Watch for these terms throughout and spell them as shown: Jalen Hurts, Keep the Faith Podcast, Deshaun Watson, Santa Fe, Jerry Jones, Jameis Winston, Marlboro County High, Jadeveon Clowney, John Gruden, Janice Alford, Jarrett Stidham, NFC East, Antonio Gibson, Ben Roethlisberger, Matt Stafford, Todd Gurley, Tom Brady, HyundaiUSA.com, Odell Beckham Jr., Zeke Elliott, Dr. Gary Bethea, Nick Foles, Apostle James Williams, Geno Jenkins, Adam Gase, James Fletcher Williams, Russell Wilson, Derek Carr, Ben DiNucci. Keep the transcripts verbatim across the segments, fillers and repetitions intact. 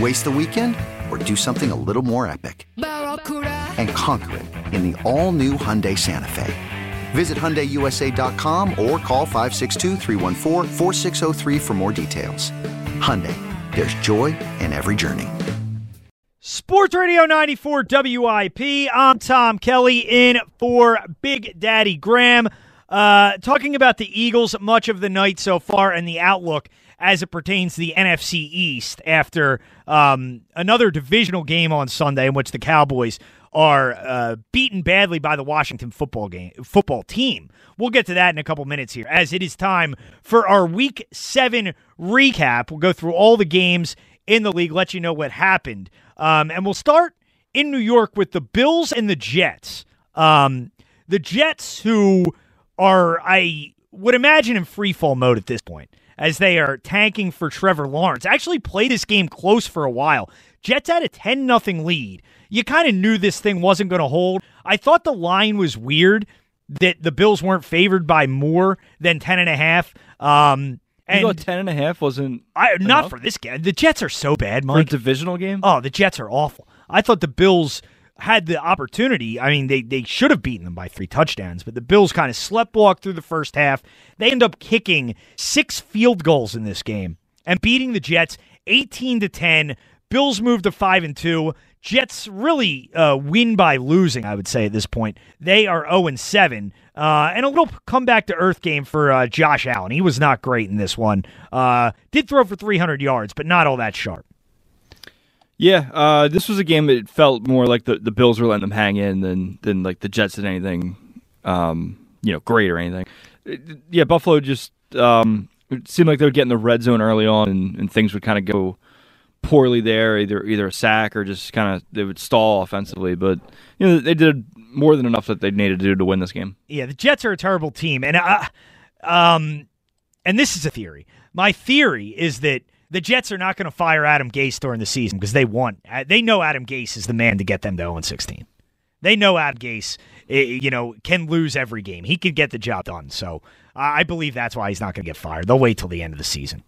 Waste the weekend or do something a little more epic and conquer it in the all-new Hyundai Santa Fe. Visit Hyundai U S A dot com or call five six two, three one four, four six zero three for more details. Hyundai, there's joy in every journey. Sports Radio ninety-four W I P, I'm Tom Kelly in for Big Daddy Graham. Uh, talking about the Eagles much of the night so far and the outlook as it pertains to the N F C East after um, another divisional game on Sunday in which the Cowboys are uh, beaten badly by the Washington football game football team. We'll get to that in a couple minutes here, as it is time for our Week seven recap. We'll go through all the games in the league, let you know what happened. Um, and we'll start in New York with the Bills and the Jets. Um, the Jets, who are, I would imagine, in freefall mode at this point, as they are tanking for Trevor Lawrence. Actually played this game close for a while. Jets had a ten nothing lead. You kind of knew this thing wasn't going to hold. I thought the line was weird that the Bills weren't favored by more than ten and a half. Um, and you thought ten and a half wasn't I, Not for this game. The Jets are so bad, Mike. For a divisional game? Oh, the Jets are awful. I thought the Bills had the opportunity. I mean, they, they should have beaten them by three touchdowns, but the Bills kind of sleptwalked through the first half. They end up kicking six field goals in this game and beating the Jets eighteen to ten. Bills move to five and two. Jets really uh, win by losing, I would say, at this point. They are oh and seven. Uh, and a little comeback-to-earth game for uh, Josh Allen. He was not great in this one. Uh, did throw for three hundred yards, but not all that sharp. Yeah, uh, this was a game that felt more like the, the Bills were letting them hang in than than like the Jets did anything, um, you know, great or anything. It, yeah, Buffalo just um, it seemed like they would get in the red zone early on, and, and things would kind of go poorly there, either either a sack or just kind of they would stall offensively. But you know, they did more than enough that they needed to do to win this game. Yeah, the Jets are a terrible team, and I, um, and this is a theory. My theory is that the Jets are not going to fire Adam Gase during the season because they want. They know Adam Gase is the man to get them to oh and sixteen. They know Adam Gase, you know, can lose every game. He could get the job done. So I believe that's why he's not going to get fired. They'll wait till the end of the season.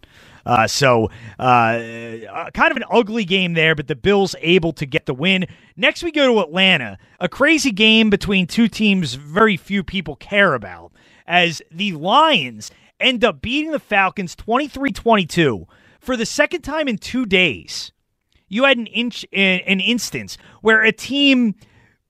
Uh, so uh, kind of an ugly game there, but the Bills able to get the win. Next we go to Atlanta, a crazy game between two teams very few people care about, as the Lions end up beating the Falcons twenty-three twenty-two. For the second time in two days, you had an inch, an instance where a team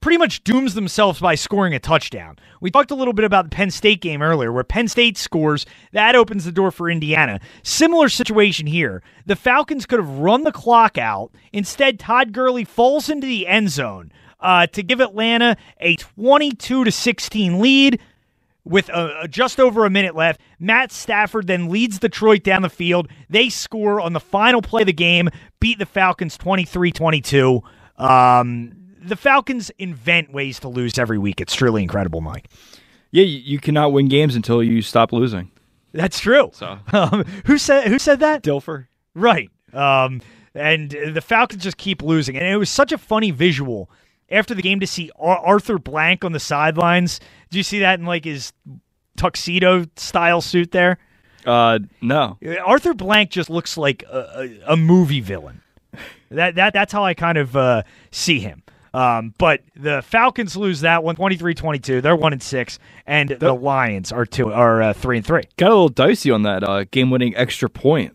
pretty much dooms themselves by scoring a touchdown. We talked a little bit about the Penn State game earlier, where Penn State scores. That opens the door for Indiana. Similar situation here. The Falcons could have run the clock out. Instead, Todd Gurley falls into the end zone uh, to give Atlanta a twenty-two to sixteen lead. With uh, just over a minute left, Matt Stafford then leads Detroit down the field. They score on the final play of the game, beat the Falcons twenty-three twenty-two. Um, the Falcons invent ways to lose every week. It's truly incredible, Mike. Yeah, you, you cannot win games until you stop losing. That's true. So. Um, who said who said that? Dilfer. Right. Um, and the Falcons just keep losing. And it was such a funny visual after the game to see Arthur Blank on the sidelines. Do you see that in like his tuxedo style suit there? Uh, no. Arthur Blank just looks like a, a, a movie villain. That that that's how I kind of uh, see him. Um, but the Falcons lose that one, twenty-three twenty-two. They're one and six, and the Lions are two are uh, three and three. Got a little dicey on that uh, game-winning extra point.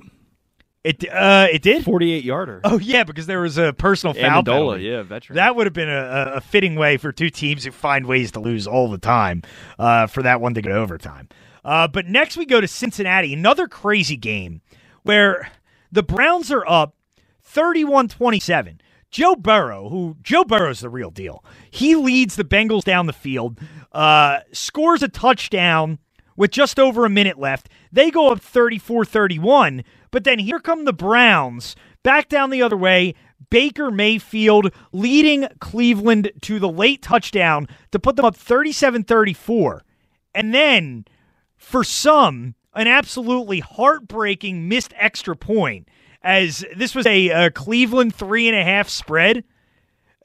It uh it did forty-eight yarder. Oh yeah, because there was a personal foul penalty. Yeah, veteran. That would have been a, a fitting way for two teams who find ways to lose all the time, uh, for that one to go overtime. Uh, but next we go to Cincinnati, another crazy game where the Browns are up thirty-one twenty-seven. Joe Burrow, who Joe Burrow's the real deal. He leads the Bengals down the field, uh, scores a touchdown with just over a minute left. They go up thirty-four thirty-one. But then here come the Browns, back down the other way, Baker Mayfield leading Cleveland to the late touchdown to put them up thirty-seven thirty-four. And then, for some, an absolutely heartbreaking missed extra point, as this was a, a Cleveland three and a half spread.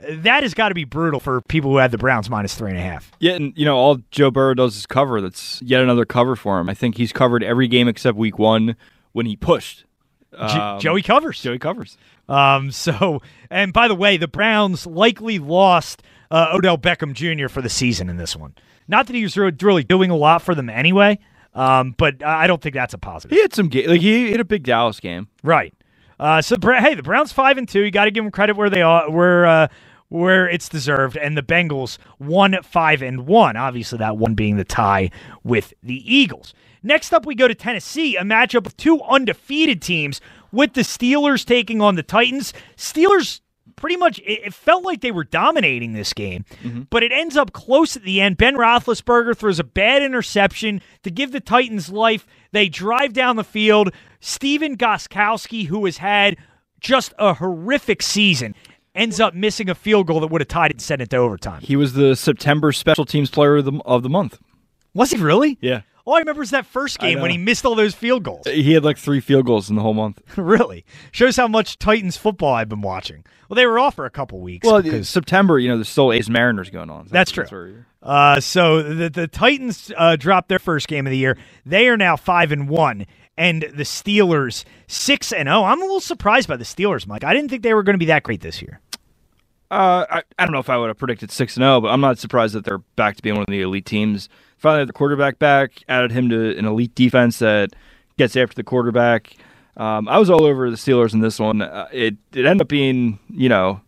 That has got to be brutal for people who had the Browns minus three and a half. Yeah, and you know, all Joe Burrow does is cover. That's yet another cover for him. I think he's covered every game except week one when he pushed. Um, Joey covers. Joey covers. Um, so, and by the way, the Browns likely lost uh, Odell Beckham Junior for the season in this one. Not that he was really doing a lot for them anyway, um, but I don't think that's a positive. He had some ga- like he hit a big Dallas game, right? Uh, so hey, the Browns five and two. You got to give them credit where they are, where uh, where it's deserved. And the Bengals one five and one. Obviously, that one being the tie with the Eagles. Next up, we go to Tennessee, a matchup of two undefeated teams, with the Steelers taking on the Titans. Steelers pretty much it, it felt like they were dominating this game, mm-hmm. but it ends up close at the end. Ben Roethlisberger throws a bad interception to give the Titans life. They drive down the field. Steven Gostkowski, who has had just a horrific season, ends up missing a field goal that would have tied it and sent it to overtime. He was the September special teams player of the, of the month. Was he really? Yeah. All I remember is that first game when he missed all those field goals. He had like three field goals in the whole month. Really? Shows how much Titans football I've been watching. Well, they were off for a couple weeks. Well, because September, you know, there's still A's Mariners going on. So that's, that's true. Uh, so the, the Titans uh, dropped their first game of the year. They are now five and one. And the Steelers six and oh. I'm a little surprised by the Steelers, Mike. I didn't think they were going to be that great this year. Uh, I, I don't know if I would have predicted six and zero, but I'm not surprised that they're back to being one of the elite teams. Finally, had the quarterback back, added him to an elite defense that gets after the quarterback. Um, I was all over the Steelers in this one. Uh, it it ended up being, you know,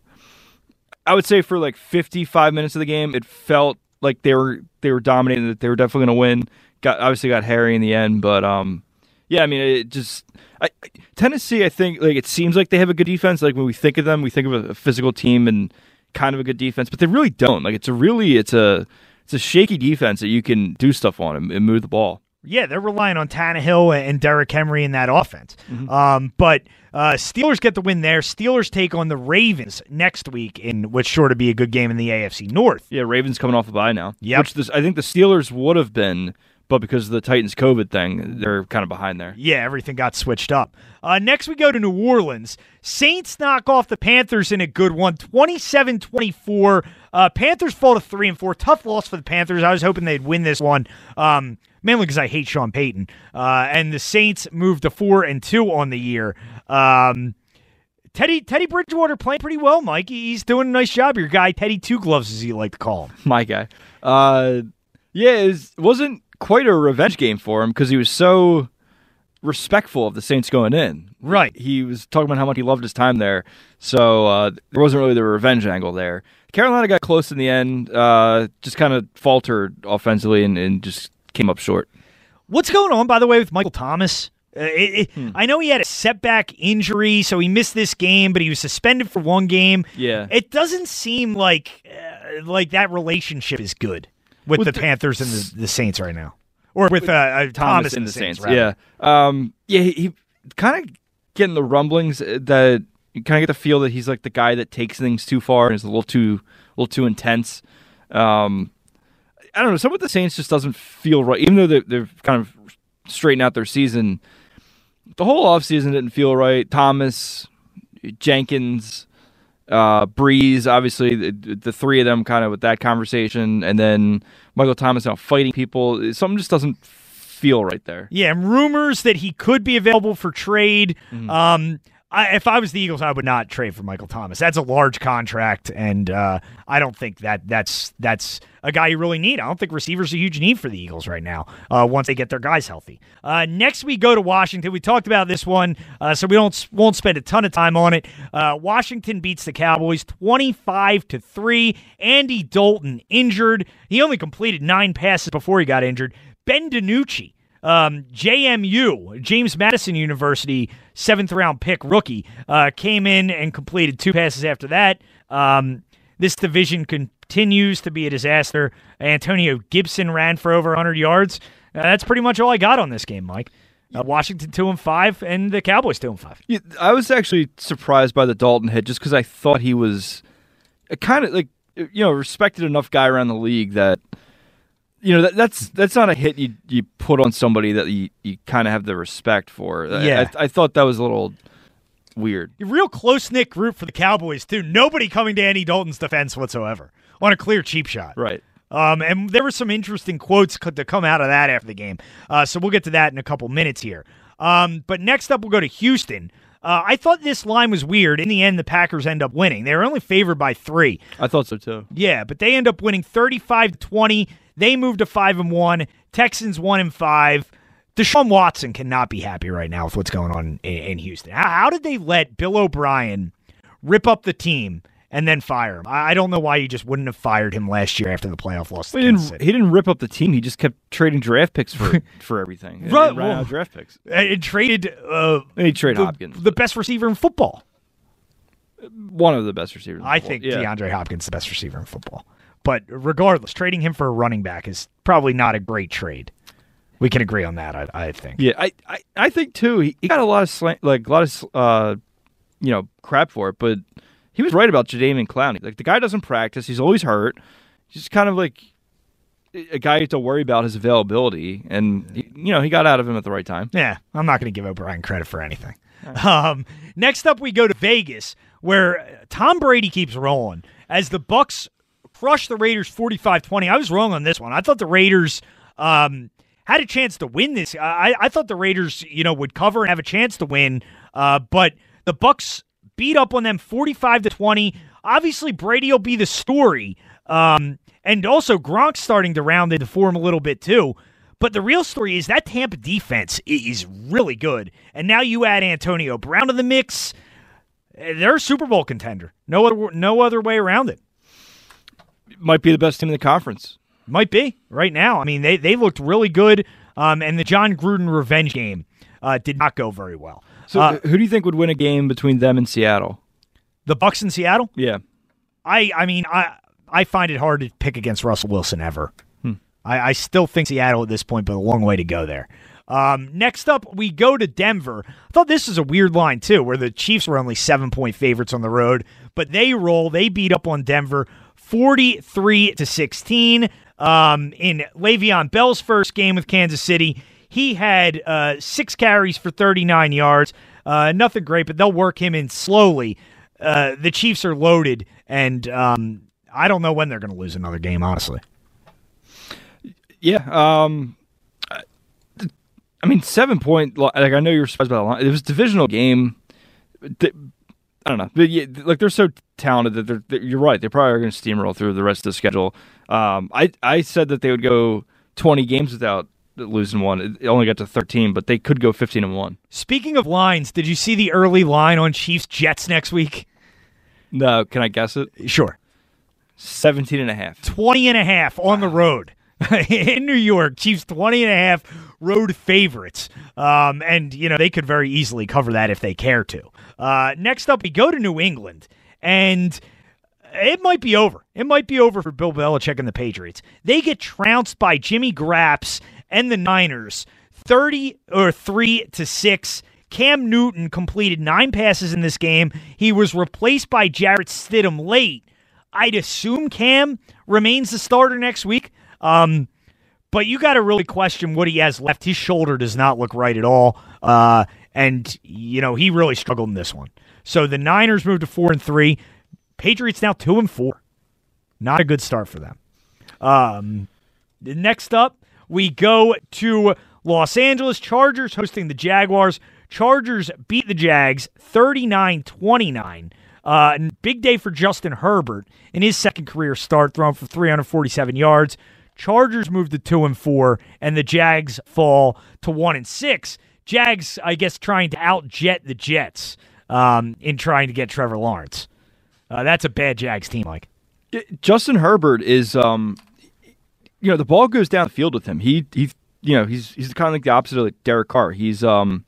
I would say for like fifty-five minutes of the game, it felt like they were they were dominating, that they were definitely going to win. Got obviously got hairy in the end, but um. Yeah, I mean, it just I, Tennessee. I think like it seems like they have a good defense. Like when we think of them, we think of a physical team and kind of a good defense, but they really don't. Like it's a really it's a it's a shaky defense that you can do stuff on and, and move the ball. Yeah, they're relying on Tannehill and Derek Henry in that offense. Mm-hmm. Um, but uh, Steelers get the win there. Steelers take on the Ravens next week in what's sure to be a good game in the A F C North. Yeah, Ravens coming off a bye now. Yeah, which this, I think the Steelers would have been. But because of the Titans COVID thing, they're kind of behind there. Yeah, everything got switched up. Uh, next we go to New Orleans. Saints knock off the Panthers in a good one, twenty-seven twenty-four. Uh, Panthers fall to three and four. Tough loss for the Panthers. I was hoping they'd win this one, um, mainly because I hate Sean Payton. Uh, and the Saints moved to four and two on the year. Um, Teddy Teddy Bridgewater playing pretty well, Mike. He's doing a nice job. Your guy, Teddy Two Gloves, as you like to call him. My guy. Uh, yeah, it was, wasn't... quite a revenge game for him because he was so respectful of the Saints going in. Right. He was talking about how much he loved his time there, so uh, there wasn't really the revenge angle there. Carolina got close in the end, uh, just kind of faltered offensively and, and just came up short. What's going on, by the way, with Michael Thomas? Uh, it, it, hmm. I know he had a setback injury, so he missed this game, but he was suspended for one game. Yeah. It doesn't seem like uh, like that relationship is good. With, with the, the Panthers and the, the Saints right now. Or with, with uh, Thomas, Thomas and the Saints, Saints yeah. Um, yeah, he, he kind of getting the rumblings that you kind of get the feel that he's like the guy that takes things too far and is a little too a little too intense. Um, I don't know. Some of the Saints just doesn't feel right. Even though they've, they've kind of straightened out their season, the whole offseason didn't feel right. Thomas, Jenkins, Uh, Breeze, obviously, the, the three of them kind of with that conversation, and then Michael Thomas now fighting people. Something just doesn't feel right there. Yeah, and rumors that he could be available for trade. Mm-hmm. Um, I, if I was the Eagles, I would not trade for Michael Thomas. That's a large contract, and uh, I don't think that that's that's a guy you really need. I don't think receivers are a huge need for the Eagles right now uh, once they get their guys healthy. Uh, next, we go to Washington. We talked about this one, uh, so we don't won't spend a ton of time on it. Uh, Washington beats the Cowboys twenty-five to three. Andy Dalton injured. He only completed nine passes before he got injured. Ben DiNucci. Um, J M U, James Madison University, seventh round pick rookie, uh, came in and completed two passes after that. Um, this division continues to be a disaster. Antonio Gibson ran for over one hundred yards. Uh, that's pretty much all I got on this game, Mike. Uh, Washington two and five and the Cowboys two and five. Yeah, I was actually surprised by the Dalton hit just because I thought he was a kind of like, you know, respected enough guy around the league that. You know, that, that's that's not a hit you you put on somebody that you, you kind of have the respect for. Yeah. I, I thought that was a little weird. A real close-knit group for the Cowboys, too. Nobody coming to Andy Dalton's defense whatsoever on a clear cheap shot. Right. Um, and there were some interesting quotes co- to come out of that after the game. Uh, so we'll get to that in a couple minutes here. Um, but next up, we'll go to Houston. Uh, I thought this line was weird. In the end, the Packers end up winning. They were only favored by three. I thought so, too. Yeah, but they end up winning thirty-five to twenty. They moved to five and one. Texans one and five. Deshaun Watson cannot be happy right now with what's going on in, in Houston. How, how did they let Bill O'Brien rip up the team and then fire him? I, I don't know why you just wouldn't have fired him last year after the playoff loss. He didn't, he didn't rip up the team. He just kept trading draft picks for, for everything. Right, and, and well, draft picks. And traded, uh, and he traded the, Hopkins, the best receiver in football. One of the best receivers in I football. think yeah. DeAndre Hopkins is the best receiver in football. But regardless, trading him for a running back is probably not a great trade. We can agree on that, I, I think. Yeah, I, I, I think too. He, he got a lot of slant, like a lot of uh, you know, crap for it, but he was right about Jadeveon Clowney. Like the guy doesn't practice; he's always hurt. He's just kind of like a guy you have to worry about his availability, and he, you know he got out of him at the right time. Yeah, I'm not going to give O'Brien credit for anything. Right. Um, next up, we go to Vegas, where Tom Brady keeps rolling as the Bucs crushed the Raiders forty-five twenty. I was wrong on this one. I thought the Raiders um, had a chance to win this. I, I thought the Raiders, you know, would cover and have a chance to win, uh, but the Bucs beat up on them forty-five to twenty. Obviously, Brady will be the story, um, and also Gronk's starting to round into form a little bit too. But the real story is that Tampa defense is really good, and now you add Antonio Brown to the mix. They're a Super Bowl contender. No other, no other way around it. Might be the best team in the conference. Might be right now. I mean, they they looked really good, um, and the John Gruden revenge game uh, did not go very well. So, uh, who do you think would win a game between them and Seattle? The Bucs in Seattle? Yeah. I I mean I I find it hard to pick against Russell Wilson ever. Hmm. I, I still think Seattle at this point, but a long way to go there. Um, next up, we go to Denver. I thought this is a weird line too, where the Chiefs were only seven point favorites on the road, but they roll. They beat up on Denver forty-three to sixteen. Um, in Le'Veon Bell's first game with Kansas City, he had uh, six carries for thirty-nine yards. Uh, nothing great, but they'll work him in slowly. Uh, the Chiefs are loaded, and um, I don't know when they're going to lose another game, honestly. Yeah. Um, I mean, seven-point, like I know you were surprised by the line. It was a divisional game. The, I don't know. But yeah, like they're so talented that they're, they're, you're right. They probably are going to steamroll through the rest of the schedule. Um, I I said that they would go twenty games without losing one. It only got to thirteen, but they could go fifteen and one. Speaking of lines, did you see the early line on Chiefs Jets next week? No, can I guess it? Sure. seventeen and a half. twenty and a half on wow. the road. In New York, Chiefs twenty and a half road favorites. Um, and, you know, they could very easily cover that if they care to. Uh, next up, we go to New England, and it might be over. It might be over for Bill Belichick and the Patriots. They get trounced by Jimmy Grapps and the Niners, thirty or three to six. Cam Newton completed nine passes in this game. He was replaced by Jarrett Stidham late. I'd assume Cam remains the starter next week. Um, but you got to really question what he has left. His shoulder does not look right at all. Uh, and you know, he really struggled in this one. So the Niners moved to four and three, Patriots now two and four, not a good start for them. Um, next up we go to Los Angeles Chargers hosting the Jaguars. Chargers beat the Jags thirty-nine twenty-nine. Uh, big day for Justin Herbert in his second career start, thrown for three hundred forty-seven yards. Chargers move to two and four, and the Jags fall to one and six. Jags, I guess, trying to outjet the Jets um, in trying to get Trevor Lawrence. Uh, that's a bad Jags team, Mike. Justin Herbert is, um, you know, the ball goes down the field with him. He, he, you know, he's he's kind of like the opposite of like Derek Carr. He's um,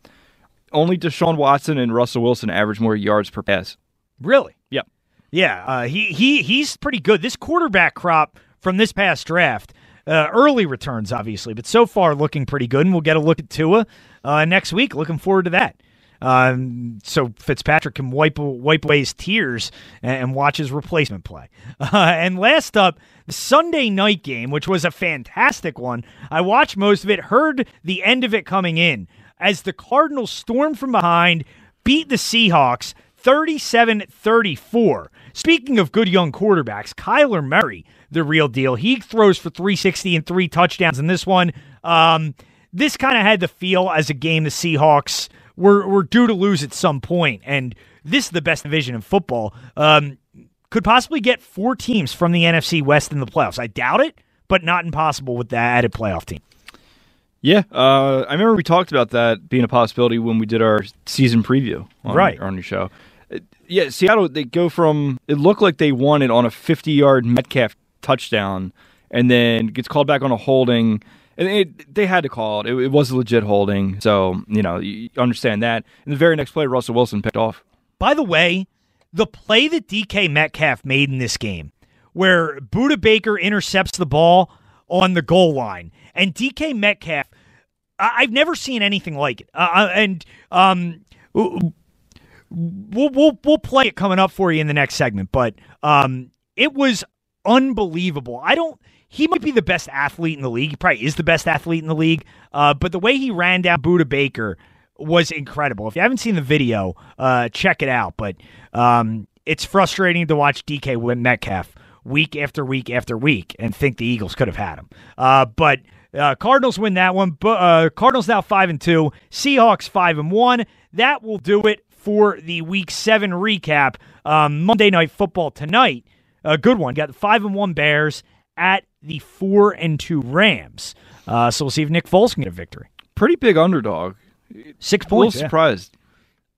only Deshaun Watson and Russell Wilson average more yards per pass. Really? Yep. Yeah. Uh, he he he's pretty good. This quarterback crop from this past draft. Uh, early returns, obviously, but so far looking pretty good, and we'll get a look at Tua uh, next week. Looking forward to that. Um, so Fitzpatrick can wipe wipe away his tears and, and watch his replacement play. Uh, and last up, the Sunday night game, which was a fantastic one. I watched most of it, heard the end of it coming in, as the Cardinals stormed from behind, beat the Seahawks thirty-seven thirty-four. Speaking of good young quarterbacks, Kyler Murray, the real deal. He throws for three sixty and three touchdowns in this one. Um, this kind of had the feel as a game the Seahawks were, were due to lose at some point, and this is the best division in football. Um, could possibly get four teams from the N F C West in the playoffs. I doubt it, but not impossible with that added playoff team. Yeah, uh, I remember we talked about that being a possibility when we did our season preview on, right. on your show. Yeah, Seattle, they go from, it looked like they won it on a fifty-yard Metcalf touchdown, and then gets called back on a holding. And it, they had to call it. it. It was a legit holding, so, you know, you understand that. And the very next play, Russell Wilson picked off. By the way, the play that D K Metcalf made in this game, where Buda Baker intercepts the ball on the goal line, and D K Metcalf, I- I've never seen anything like it. Uh, and, um... We'll, we'll we'll play it coming up for you in the next segment, but um, it was unbelievable. I don't. He might be the best athlete in the league. He probably is the best athlete in the league. Uh, but the way he ran down Buda Baker was incredible. If you haven't seen the video, uh, check it out. But um, it's frustrating to watch D K Metcalf week after week after week and think the Eagles could have had him. Uh, but uh, Cardinals win that one. Uh, Cardinals now five and two. Seahawks five and one. That will do it for the Week seven recap. um, Monday Night Football tonight, a good one. Got the five and one Bears at the four and two Rams. Uh, so we'll see if Nick Foles can get a victory. Pretty big underdog. Six points. A little surprised.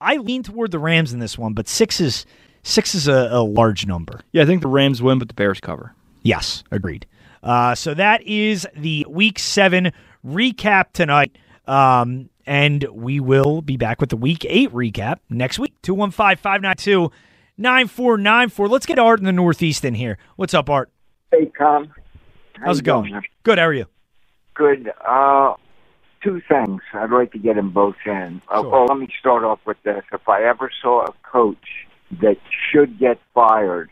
I lean toward the Rams in this one, but six is six is a, a large number. Yeah, I think the Rams win, but the Bears cover. Yes, agreed. Uh, so that is the Week seven recap tonight. Um And we will be back with the Week eight recap next week. two one five, five nine two, nine four nine four. Let's get Art in the Northeast in here. What's up, Art? Hey, Tom. How How's it going? going? Good. How are you? Good. Uh, two things. I'd like to get them both in. Uh, sure. Well, let me start off with this. If I ever saw a coach that should get fired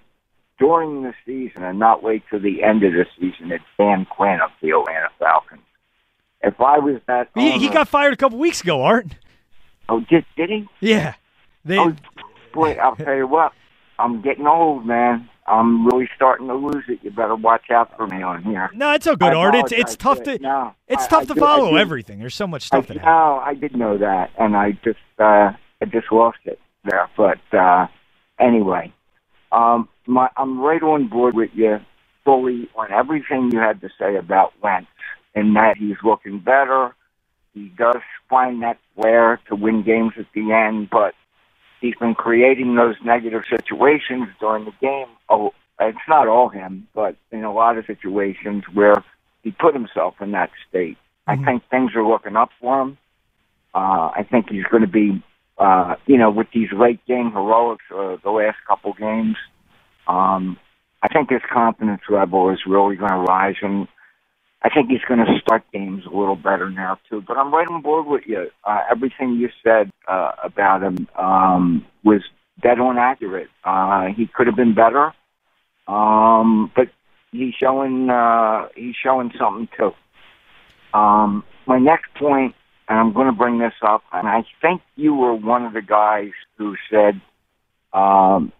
during the season and not wait till the end of the season, it's Dan Quinn of the Atlanta Falcons. If I was that owner, he, he got fired a couple weeks ago, Art. Oh, did, did he? Yeah. They... Oh, boy, I'll tell you what. I'm getting old, man. I'm really starting to lose it. You better watch out for me on here. No, it's all good, I Art. It's it's tough to, to no, it's I, tough I to do, follow everything. There's so much stuff I, that happens. No, I did know that, and I just uh, I just lost it there. But uh, anyway, um, my, I'm right on board with you fully on everything you had to say about Wentz. And that he's looking better. He does find that flair to win games at the end, but he's been creating those negative situations during the game. Oh, it's not all him, but in a lot of situations where he put himself in that state. Mm-hmm. I think things are looking up for him. Uh, I think he's going to be, uh, you know, with these late-game heroics uh, the last couple games, um, I think his confidence level is really going to rise, and I think he's going to start games a little better now, too. But I'm right on board with you. Uh, everything you said uh, about him um, was dead on accurate. Uh, he could have been better, um, but he's showing uh, he's showing something, too. Um, my next point, and I'm going to bring this up, and I think you were one of the guys who said um,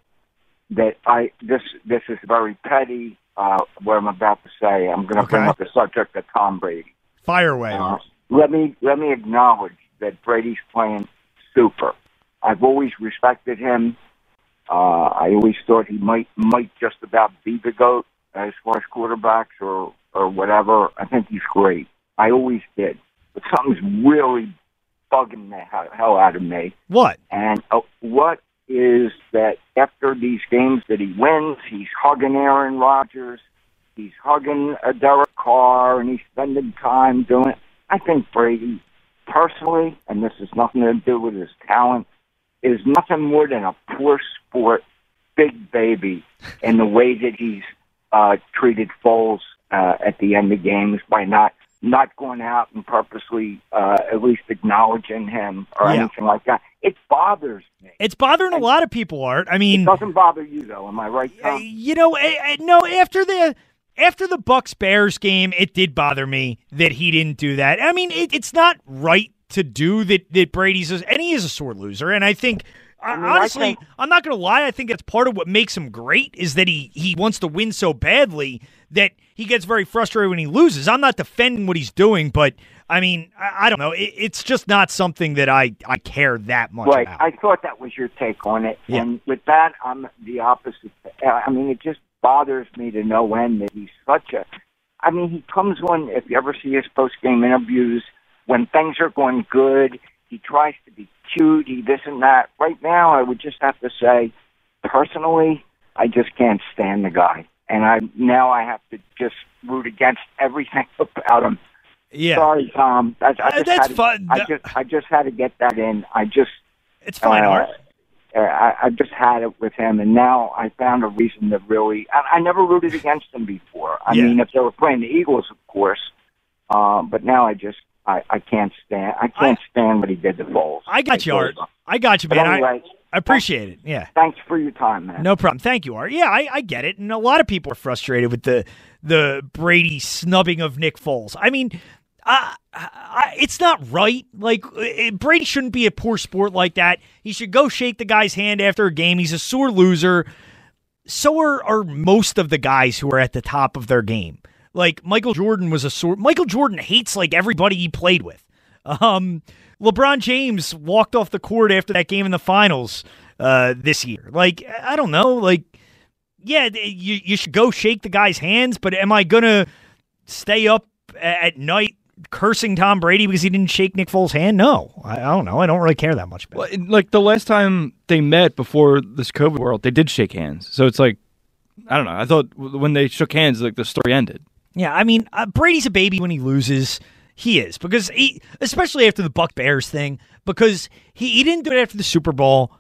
that I this this is very petty. Uh, what I'm about to say, I'm going to okay. bring up the subject of Tom Brady. Fire away. Uh, let me let me acknowledge that Brady's playing super. I've always respected him. Uh, I always thought he might might just about be the GOAT as far as quarterbacks or, or whatever. I think he's great. I always did. But something's really bugging the hell out of me. What? And uh, what is that after these games that he wins, he's hugging Aaron Rodgers, he's hugging a Derek Carr, and he's spending time doing it. I think Brady, personally, and this has nothing to do with his talent, is nothing more than a poor sport, big baby, in the way that he's uh, treated Foles uh, at the end of games by not not going out and purposely uh, at least acknowledging him or yeah. anything like that. It bothers me. It's bothering I, a lot of people, Art. I mean, it doesn't bother you, though. Am I right, Tom? You know, I, I, no, after the... After the Bucks-Bears game, it did bother me that he didn't do that. I mean, it, it's not right to do that, that Brady's – and he is a sore loser. And I think I – mean, honestly, I think, I'm not going to lie. I think that's part of what makes him great is that he, he wants to win so badly that he gets very frustrated when he loses. I'm not defending what he's doing, but, I mean, I, I don't know. It, it's just not something that I, I care that much right. about. I thought that was your take on it. Yeah. And with that, I'm the opposite. I mean, it just – bothers me to no end that he's such a... I mean, he comes on, if you ever see his post-game interviews, when things are going good, he tries to be cute, he this and that. Right now, I would just have to say, personally, I just can't stand the guy. And I now I have to just root against everything about him. Yeah. Sorry, Tom. I, I just That's had fun. To, I, just, I just had to get that in. I just... It's fine, uh, Art. I, I just had it with him, and now I found a reason to really... I, I never rooted against him before. I yeah. mean, if they were playing the Eagles, of course, um, but now I just... I, I can't stand I can't I, stand what he did to Foles. I got I you, Art. Him. I got you, man. Anyway, I, I appreciate it. Yeah. Thanks for your time, man. No problem. Thank you, Art. Yeah, I, I get it, and a lot of people are frustrated with the, the Brady snubbing of Nick Foles. I mean... Uh, I, it's not right. Like, it, Brady shouldn't be a poor sport like that. He should go shake the guy's hand after a game. He's a sore loser. So are, are most of the guys who are at the top of their game. Like, Michael Jordan was a sore... Michael Jordan hates, like, everybody he played with. Um, LeBron James walked off the court after that game in the finals uh, this year. Like, I don't know. Like, yeah, you, you should go shake the guy's hands, but am I going to stay up at night cursing Tom Brady because he didn't shake Nick Foles' hand? No. I, I don't know. I don't really care that much about it. Well, like, the last time they met before this COVID world, they did shake hands. So it's like, I don't know. I thought when they shook hands, like, the story ended. Yeah, I mean, uh, Brady's a baby when he loses. He is. Because he, especially after the Buck Bears thing, because he, he didn't do it after the Super Bowl.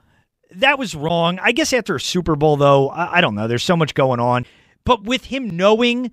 That was wrong. I guess after a Super Bowl, though, I, I don't know. There's so much going on. But with him knowing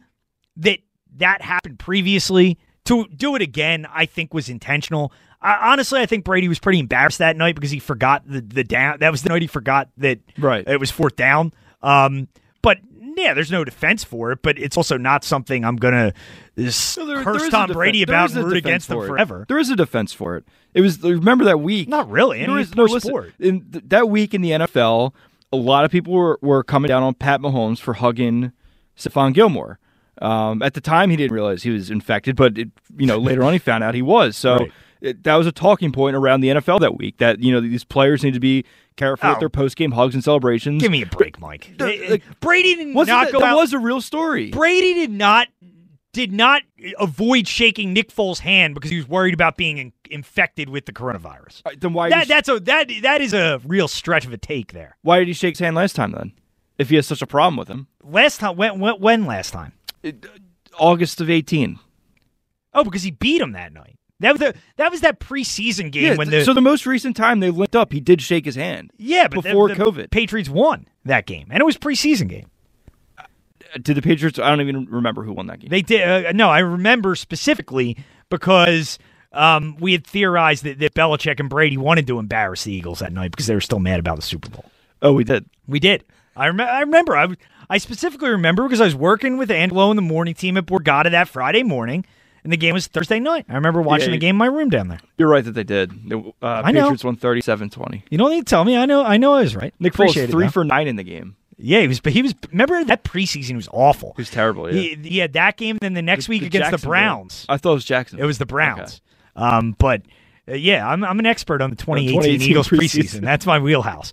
that that happened previously, to do it again, I think, was intentional. I, honestly, I think Brady was pretty embarrassed that night because he forgot the, the down. That was the night he forgot that right. it was fourth down. Um, but, yeah, there's no defense for it, but it's also not something I'm going to so curse Tom Brady about and root against for them forever. There is a defense for it. It was Remember that week? Not really. There is no sport. In th- that week in the N F L, a lot of people were, were coming down on Pat Mahomes for hugging Stephon Gilmore. Um, at the time, he didn't realize he was infected, but it, you know, later on he found out he was. So right. it, that was a talking point around the N F L that week that, you know, these players need to be careful oh. with their post-game hugs and celebrations. Give me a break, Mike. Like, like, Brady did not that, go that out. That was a real story. Brady did not did not avoid shaking Nick Foles' hand because he was worried about being in, infected with the coronavirus. Right, then why? That, sh- that's a that that is a real stretch of a take there. Why did he shake his hand last time then? If he has such a problem with him, last time when when, when last time. It, August of eighteen. Oh, because he beat him that night. That was the, that was that preseason game. Yeah, when the, so the most recent time they linked up, he did shake his hand. Yeah, but before the, the COVID, Patriots won that game, and it was preseason game. Uh, did the Patriots? I don't even remember who won that game. They did. Uh, no, I remember specifically because um, we had theorized that, that Belichick and Brady wanted to embarrass the Eagles that night because they were still mad about the Super Bowl. Oh, we did. We did. I, rem- I remember. I remember. I specifically remember because I was working with Angelo in the morning team at Borgata that Friday morning, and the game was Thursday night. I remember watching yeah, the game in my room down there. You're right that they did. Uh, I Patriots know. won thirty-seven twenty. You don't need to tell me. I know I know I was right. Nick Foles, three it, for nine in the game. Yeah, he was. But he was. Remember that preseason was awful. He was terrible, yeah. He, he had that game, then the next the, week the against the Browns. I thought it was Jacksonville. It was the Browns. Okay. Um, but uh, yeah, I'm I'm an expert on the twenty eighteen, twenty eighteen Eagles preseason. preseason. That's my wheelhouse.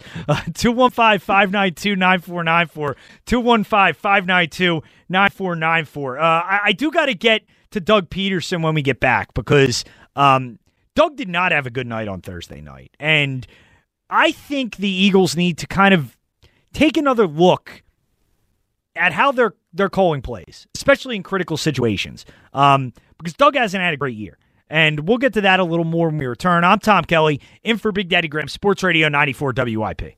two one five, five nine two, nine four nine four two one five, five nine two, nine four nine four Uh, I, I do got to get to Doug Peterson when we get back, because um, Doug did not have a good night on Thursday night. And I think the Eagles need to kind of take another look at how they're they're calling plays, especially in critical situations, um, because Doug hasn't had a great year. And we'll get to that a little more when we return. I'm Tom Kelly, in for Big Daddy Graham, Sports Radio ninety-four W I P.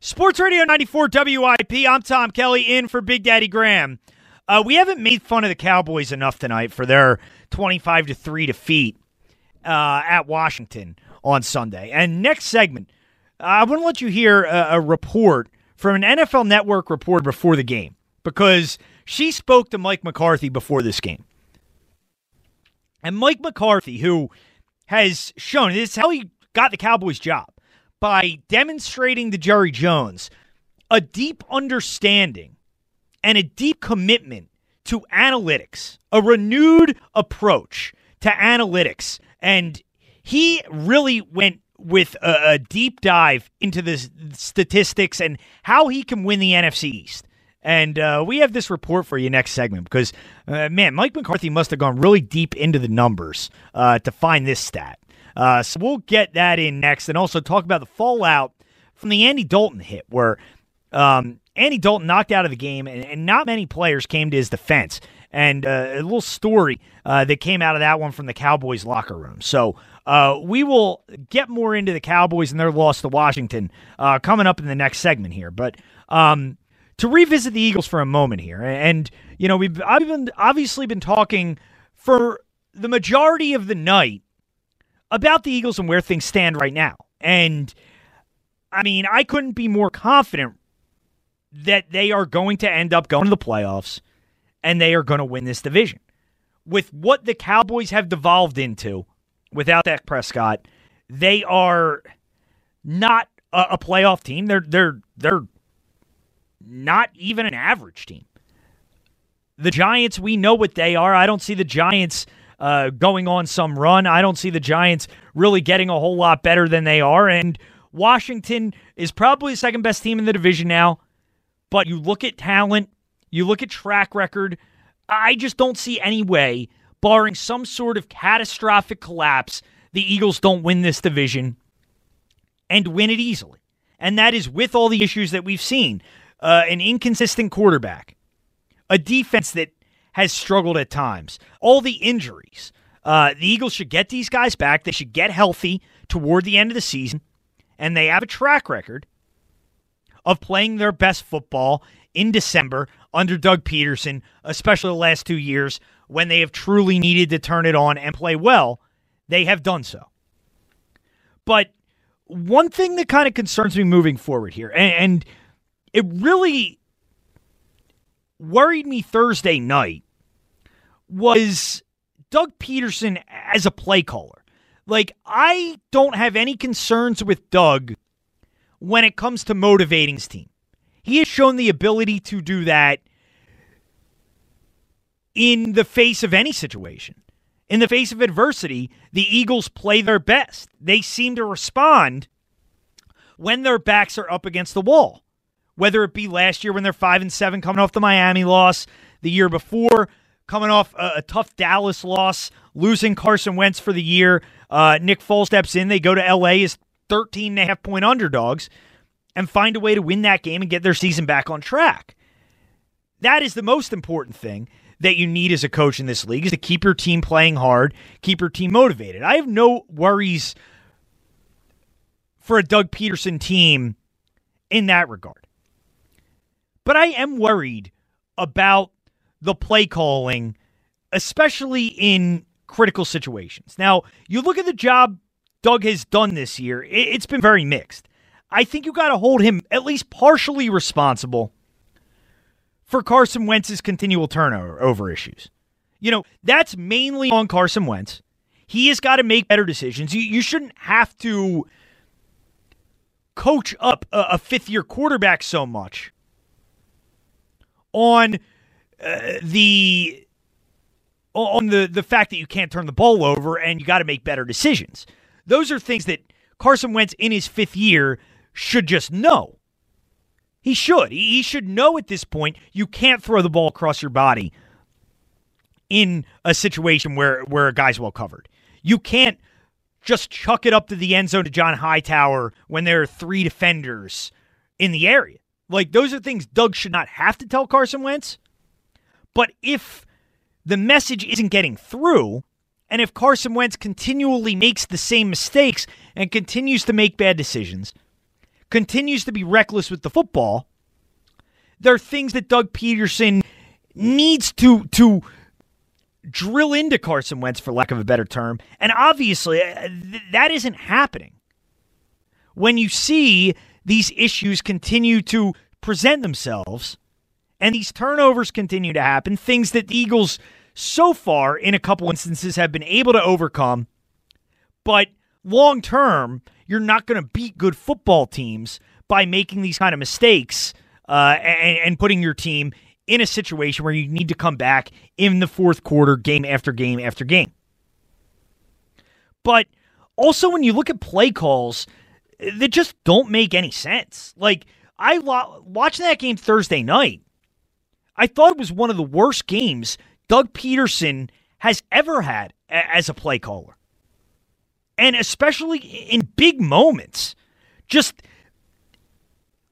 Sports Radio ninety-four W I P. I'm Tom Kelly, in for Big Daddy Graham. Uh, we haven't made fun of the Cowboys enough tonight for their twenty-five to three defeat uh, at Washington on Sunday. And next segment, I want to let you hear a, a report from an N F L Network reporter before the game, because she spoke to Mike McCarthy before this game. And Mike McCarthy, who has shown, this is how he got the Cowboys job, by demonstrating to Jerry Jones a deep understanding and a deep commitment to analytics, a renewed approach to analytics. And he really went with a, a deep dive into the statistics and how he can win the N F C East. And uh, we have this report for you next segment, because, uh, man, Mike McCarthy must have gone really deep into the numbers uh, to find this stat. Uh, so we'll get that in next, and also talk about the fallout from the Andy Dalton hit, where um, Andy Dalton knocked out of the game, and, and not many players came to his defense. And uh, a little story uh, that came out of that one from the Cowboys locker room. So uh, we will get more into the Cowboys and their loss to Washington uh, coming up in the next segment here. But um, to revisit the Eagles for a moment here, and you know, we've I've been obviously been talking for the majority of the night about the Eagles and where things stand right now. And I mean, I couldn't be more confident that they are going to end up going to the playoffs, and they are going to win this division. With what the Cowboys have devolved into without Dak Prescott, they are not a, a playoff team. They're they're they're not even an average team. The Giants, we know what they are. I don't see the Giants uh, going on some run. I don't see the Giants really getting a whole lot better than they are. And Washington is probably the second best team in the division now. But you look at talent, you look at track record, I just don't see any way, barring some sort of catastrophic collapse, the Eagles don't win this division and win it easily. And that is with all the issues that we've seen. Uh, an inconsistent quarterback, a defense that has struggled at times, all the injuries. Uh, the Eagles should get these guys back. They should get healthy toward the end of the season. And they have a track record of playing their best football in December under Doug Peterson, especially the last two years when they have truly needed to turn it on and play well. They have done so. But one thing that kind of concerns me moving forward here, and, and it really worried me Thursday night, was Doug Peterson as a play caller. Like, I don't have any concerns with Doug when it comes to motivating his team. He has shown the ability to do that in the face of any situation. In the face of adversity, the Eagles play their best. They seem to respond when their backs are up against the wall, whether it be last year when they're five and seven coming off the Miami loss, the year before coming off a, a tough Dallas loss, losing Carson Wentz for the year. Uh, Nick Foles steps in. They go to L A as thirteen and a half point underdogs and find a way to win that game and get their season back on track. That is the most important thing that you need as a coach in this league, is to keep your team playing hard, keep your team motivated. I have no worries for a Doug Peterson team in that regard. But I am worried about the play calling, especially in critical situations. Now, you look at the job Doug has done this year, it's been very mixed. I think you got to hold him at least partially responsible for Carson Wentz's continual turnover issues. You know, that's mainly on Carson Wentz. He has got to make better decisions. You, you shouldn't have to coach up a, a fifth-year quarterback so much on uh, the on the, the fact that you can't turn the ball over and you got to make better decisions. Those are things that Carson Wentz in his fifth year should just know. He should. He should know at this point you can't throw the ball across your body in a situation where, where a guy's well covered. You can't just chuck it up to the end zone to John Hightower when there are three defenders in the area. Like, those are things Doug should not have to tell Carson Wentz. But if the message isn't getting through, and if Carson Wentz continually makes the same mistakes and continues to make bad decisions, continues to be reckless with the football, there are things that Doug Peterson needs to to drill into Carson Wentz, for lack of a better term. And obviously, that isn't happening. When you see these issues continue to present themselves, and these turnovers continue to happen, things that the Eagles so far in a couple instances have been able to overcome, but long term, you're not going to beat good football teams by making these kind of mistakes uh, and, and putting your team in a situation where you need to come back in the fourth quarter, game after game after game. But also when you look at play calls that just don't make any sense. Like, I lo- watching that game Thursday night, I thought it was one of the worst games Doug Peterson has ever had a- as a play caller. And especially in big moments, just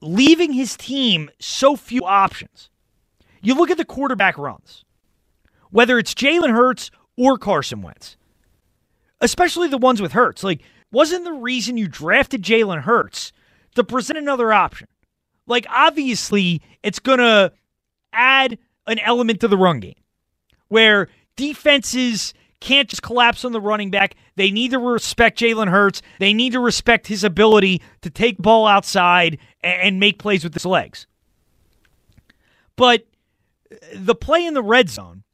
leaving his team so few options. You look at the quarterback runs, whether it's Jalen Hurts or Carson Wentz, especially the ones with Hurts. Like, wasn't the reason you drafted Jalen Hurts to present another option? Like, obviously, it's going to add an element to the run game where defenses can't just collapse on the running back. They need to respect Jalen Hurts. They need to respect his ability to take ball outside and make plays with his legs. But the play in the red zone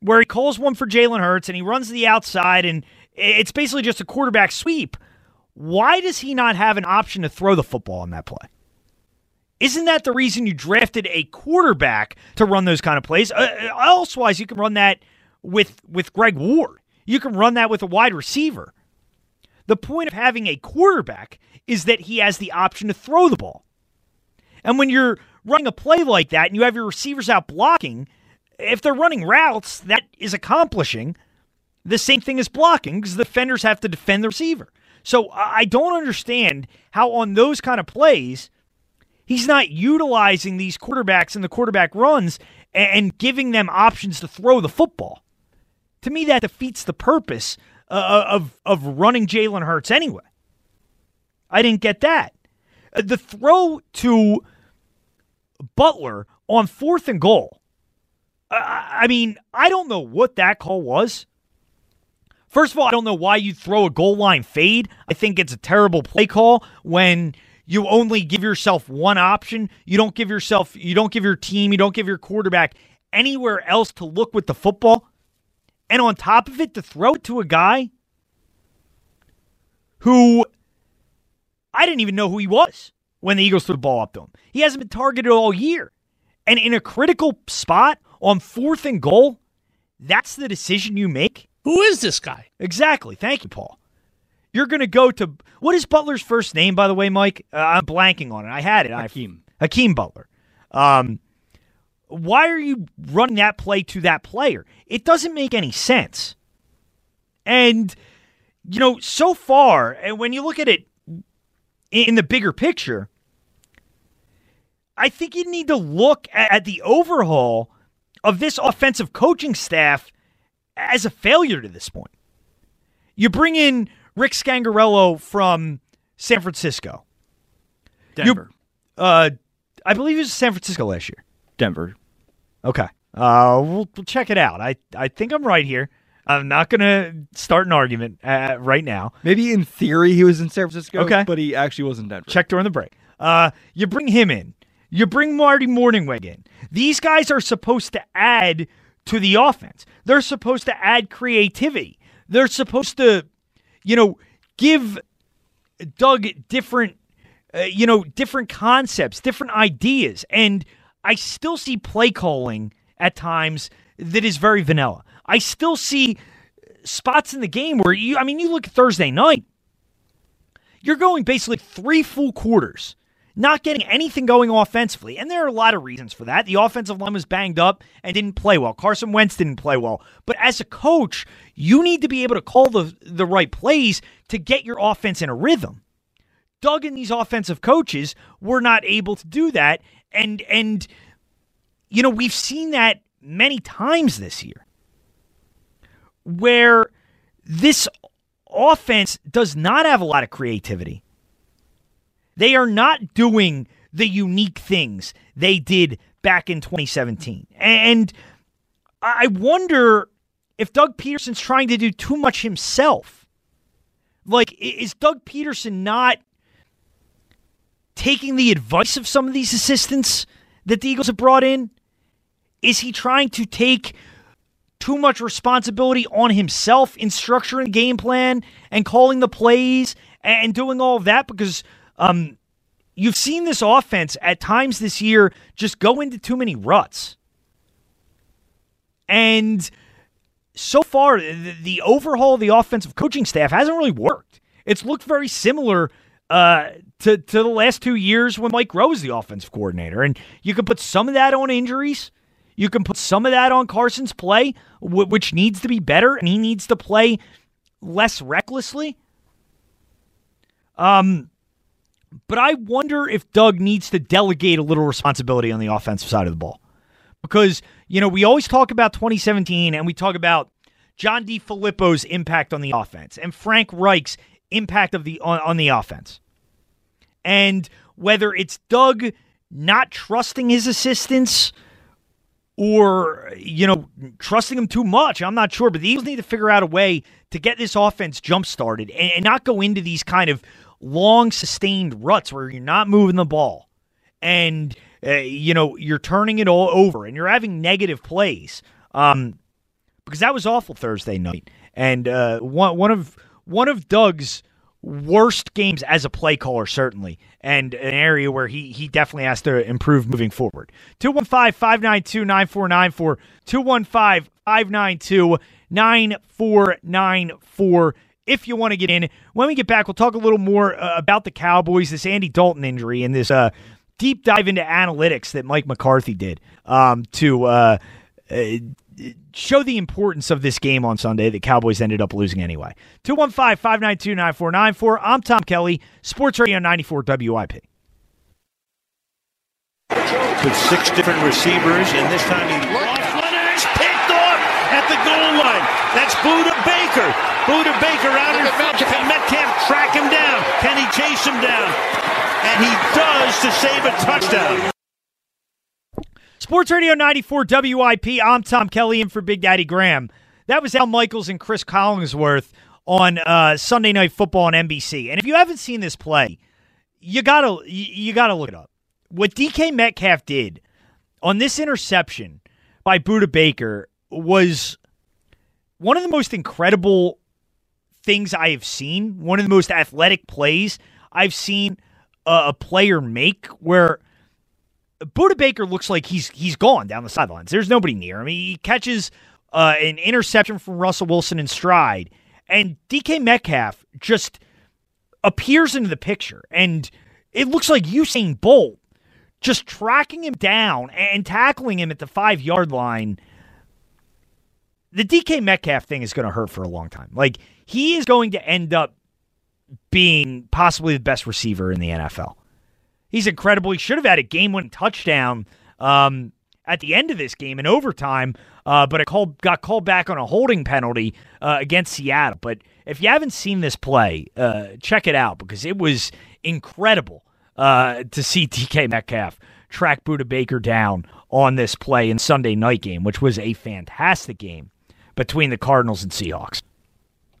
where he calls one for Jalen Hurts and he runs to the outside and it's basically just a quarterback sweep, why does he not have an option to throw the football on that play? Isn't that the reason you drafted a quarterback to run those kind of plays? Uh, elsewise, you can run that with with Greg Ward. You can run that with a wide receiver. The point of having a quarterback is that he has the option to throw the ball. And when you're running a play like that and you have your receivers out blocking, if they're running routes, that is accomplishing the same thing as blocking because the defenders have to defend the receiver. So I don't understand how on those kind of plays, he's not utilizing these quarterbacks and the quarterback runs and giving them options to throw the football. To me, that defeats the purpose uh, of, of running Jalen Hurts anyway. I didn't get that. The throw to Butler on fourth and goal. I, I mean, I don't know what that call was. First of all, I don't know why you throw a goal line fade. I think it's a terrible play call when you only give yourself one option. You don't give yourself, you don't give your team, you don't give your quarterback anywhere else to look with the football. And on top of it, to throw it to a guy who I didn't even know who he was when the Eagles threw the ball up to him. He hasn't been targeted all year. And in a critical spot on fourth and goal, that's the decision you make. Who is this guy? Exactly. Thank you, Paul. You're going to go to, what is Butler's first name, by the way, Mike? Uh, I'm blanking on it. I had it. Hakeem. Hakeem Butler. Um, why are you running that play to that player? It doesn't make any sense. And, you know, so far, and when you look at it in the bigger picture, I think you need to look at the overhaul of this offensive coaching staff as a failure to this point. You bring in Rick Scangarello from San Francisco. Denver. You, uh, I believe it was San Francisco last year. Denver. Okay. Uh, we'll, we'll check it out. I, I think I'm right here. I'm not going to start an argument uh, right now. Maybe in theory he was in San Francisco, okay, but he actually was in Denver. Check during the break. Uh, you bring him in. You bring Marty Morningweg in. These guys are supposed to add to the offense. They're supposed to add creativity. They're supposed to, you know, give Doug different, uh, you know, different concepts, different ideas. And I still see play calling at times that is very vanilla. I still see spots in the game where you, I mean, you look at Thursday night, you're going basically three full quarters, not getting anything going offensively. And there are a lot of reasons for that. The offensive line was banged up and didn't play well. Carson Wentz didn't play well. But as a coach, you need to be able to call the, the right plays to get your offense in a rhythm. Doug and these offensive coaches were not able to do that. And, and you know, we've seen that many times this year where this offense does not have a lot of creativity. They are not doing the unique things they did back in twenty seventeen. And I wonder if Doug Peterson's trying to do too much himself. Like, is Doug Peterson not taking the advice of some of these assistants that the Eagles have brought in? Is he trying to take too much responsibility on himself in structuring the game plan and calling the plays and doing all of that? Because Um, you've seen this offense at times this year just go into too many ruts. And so far, the, the overhaul of the offensive coaching staff hasn't really worked. It's looked very similar uh, to, to the last two years when Mike Rowe was the offensive coordinator. And you can put some of that on injuries. You can put some of that on Carson's play, w- which needs to be better, and he needs to play less recklessly. Um... But I wonder if Doug needs to delegate a little responsibility on the offensive side of the ball. Because, you know, we always talk about twenty seventeen and we talk about John DeFilippo's impact on the offense and Frank Reich's impact of the on, on the offense. And whether it's Doug not trusting his assistants or, you know, trusting them too much, I'm not sure. But the Eagles need to figure out a way to get this offense jump-started and, and not go into these kind of long sustained ruts where you're not moving the ball and uh, you know, you're turning it all over and you're having negative plays, um, because that was awful Thursday night. And uh, one, one of one of Doug's worst games as a play caller, certainly, and an area where he, he definitely has to improve moving forward. two one five, five nine two, nine four nine four, two one five, five nine two, nine four nine four. If you want to get in, when we get back, we'll talk a little more uh, about the Cowboys, this Andy Dalton injury, and this uh, deep dive into analytics that Mike McCarthy did um, to uh, uh, show the importance of this game on Sunday. The Cowboys ended up losing anyway. two one five, five nine two, nine four nine four. I'm Tom Kelly, Sports Radio ninety-four W I P. With six different receivers, and this time he lost one and it's picked off at the goal line. That's Buda Baker. Buda Baker out in front. Can Metcalf track him down? Can he chase him down? And he does to save a touchdown. Sports Radio ninety-four W I P. I'm Tom Kelly in for Big Daddy Graham. That was Al Michaels and Chris Collinsworth on uh, Sunday Night Football on N B C. And if you haven't seen this play, you gotta you gotta look it up. What D K Metcalf did on this interception by Buda Baker was one of the most incredible things I have seen, one of the most athletic plays I've seen uh, a player make, where Buda Baker looks like he's he's gone down the sidelines. There's nobody near him. He catches uh, an interception from Russell Wilson in stride, and D K Metcalf just appears into the picture, and it looks like Usain Bolt just tracking him down and tackling him at the five-yard line. The D K Metcalf thing is going to hurt for a long time. Like, he is going to end up being possibly the best receiver in the N F L. He's incredible. He should have had a game-winning touchdown um, at the end of this game in overtime, uh, but it called, got called back on a holding penalty uh, against Seattle. But if you haven't seen this play, uh, check it out, because it was incredible uh, to see D K Metcalf track Buda Baker down on this play in Sunday night game, which was a fantastic game between the Cardinals and Seahawks.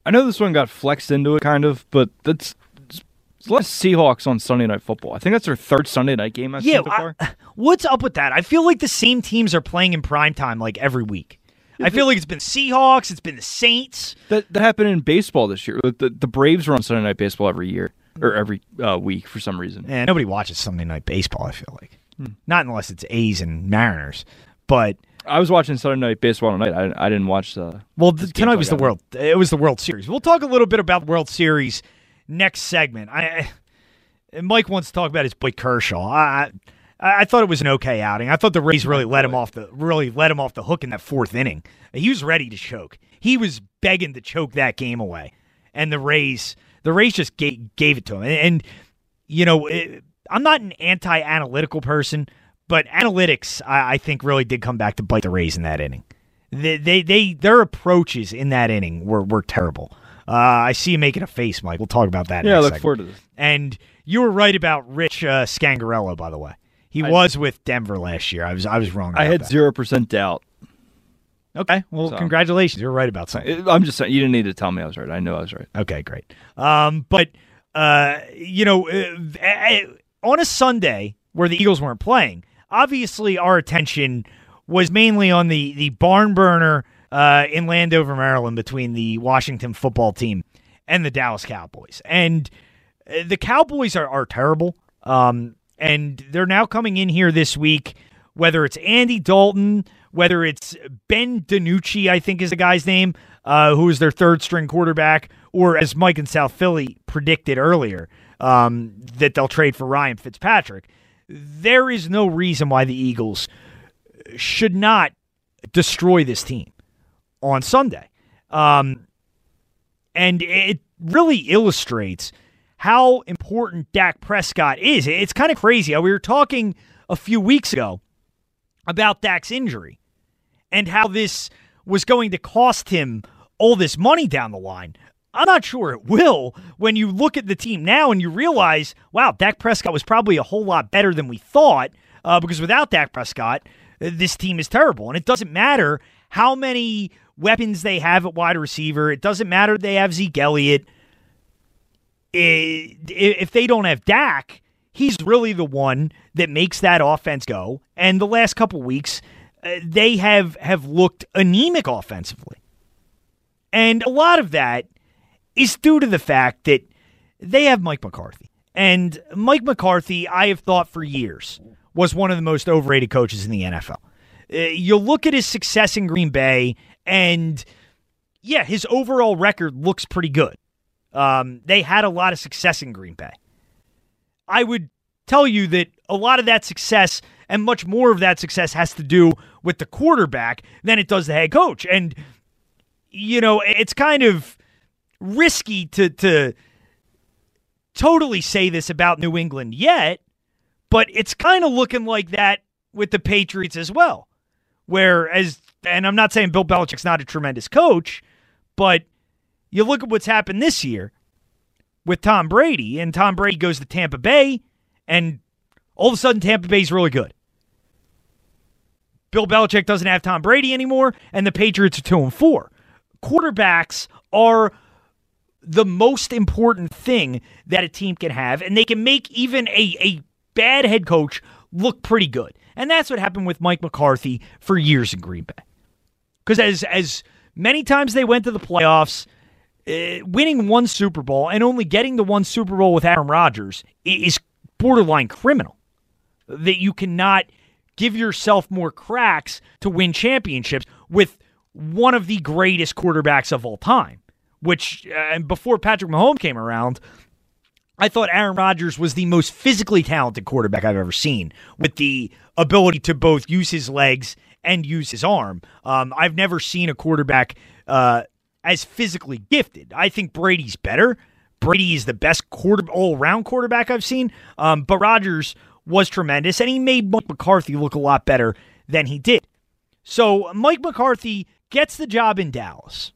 I know this one got flexed into it, kind of, but that's a lot of Seahawks on Sunday Night Football. I think that's their third Sunday night game I've yeah, seen so far. I, what's up with that? I feel like the same teams are playing in primetime like every week. Yeah, I feel the, like it's been Seahawks, it's been the Saints. That that happened in baseball this year. The, the Braves were on Sunday Night Baseball every year, or every uh, week for some reason. And nobody watches Sunday Night Baseball, I feel like. Hmm. Not unless it's A's and Mariners, but I was watching Saturday Night Baseball tonight. I, I didn't watch the. Well, the, tonight was the World. It was the World Series. We'll talk a little bit about World Series next segment. I, and Mike wants to talk about his Blake Kershaw. I, I I thought it was an okay outing. I thought the Rays really let him off the really let him off the hook in that fourth inning. He was ready to choke. He was begging to choke that game away, and the Rays the Rays just gave, gave it to him. And, and you know, it, I'm not an anti-analytical person. But analytics, I, I think, really did come back to bite the Rays in that inning. They, they, they their approaches in that inning were were terrible. Uh, I see you making a face, Mike. We'll talk about that. Yeah, next I look second. forward to this. And you were right about Rich uh, Scangarello, by the way. He I, was with Denver last year. I was I was wrong. About I had zero percent doubt. Okay, well, so. Congratulations. You were right about something. I'm just saying you didn't need to tell me I was right. I knew I was right. Okay, great. Um, but uh, you know, uh, on a Sunday where the Eagles weren't playing. Obviously, our attention was mainly on the, the barn burner uh, in Landover, Maryland, between the Washington football team and the Dallas Cowboys. And the Cowboys are, are terrible, um, and they're now coming in here this week, whether it's Andy Dalton, whether it's Ben DiNucci, I think is the guy's name, uh, who is their third-string quarterback, or as Mike in South Philly predicted earlier, um, that they'll trade for Ryan Fitzpatrick. There is no reason why the Eagles should not destroy this team on Sunday. Um, and it really illustrates how important Dak Prescott is. It's kind of crazy. We were talking a few weeks ago about Dak's injury and how this was going to cost him all this money down the line. I'm not sure it will when you look at the team now and you realize, wow, Dak Prescott was probably a whole lot better than we thought uh, because without Dak Prescott, this team is terrible. And it doesn't matter how many weapons they have at wide receiver. It doesn't matter if they have Zeke Elliott. It, if they don't have Dak, he's really the one that makes that offense go. And the last couple weeks, uh, they have, have looked anemic offensively. And a lot of that is due to the fact that they have Mike McCarthy. And Mike McCarthy, I have thought for years, was one of the most overrated coaches in the N F L. Uh, you look at his success in Green Bay, and yeah, his overall record looks pretty good. Um, they had a lot of success in Green Bay. I would tell you that a lot of that success and much more of that success has to do with the quarterback than it does the head coach. And, you know, it's kind of risky to to totally say this about New England yet, but it's kind of looking like that with the Patriots as well. Whereas, and I'm not saying Bill Belichick's not a tremendous coach, but you look at what's happened this year with Tom Brady, and Tom Brady goes to Tampa Bay, and all of a sudden Tampa Bay's really good. Bill Belichick doesn't have Tom Brady anymore, and the Patriots are two and four. Quarterbacks are the most important thing that a team can have, and they can make even a, a bad head coach look pretty good. And that's what happened with Mike McCarthy for years in Green Bay. Because as, as many times they went to the playoffs, uh, winning one Super Bowl and only getting the one Super Bowl with Aaron Rodgers is borderline criminal. That you cannot give yourself more cracks to win championships with one of the greatest quarterbacks of all time. Which, uh, before Patrick Mahomes came around, I thought Aaron Rodgers was the most physically talented quarterback I've ever seen, with the ability to both use his legs and use his arm. Um, I've never seen a quarterback uh, as physically gifted. I think Brady's better. Brady is the best quarter- all-around quarterback I've seen, um, but Rodgers was tremendous, and he made Mike McCarthy look a lot better than he did. So Mike McCarthy gets the job in Dallas.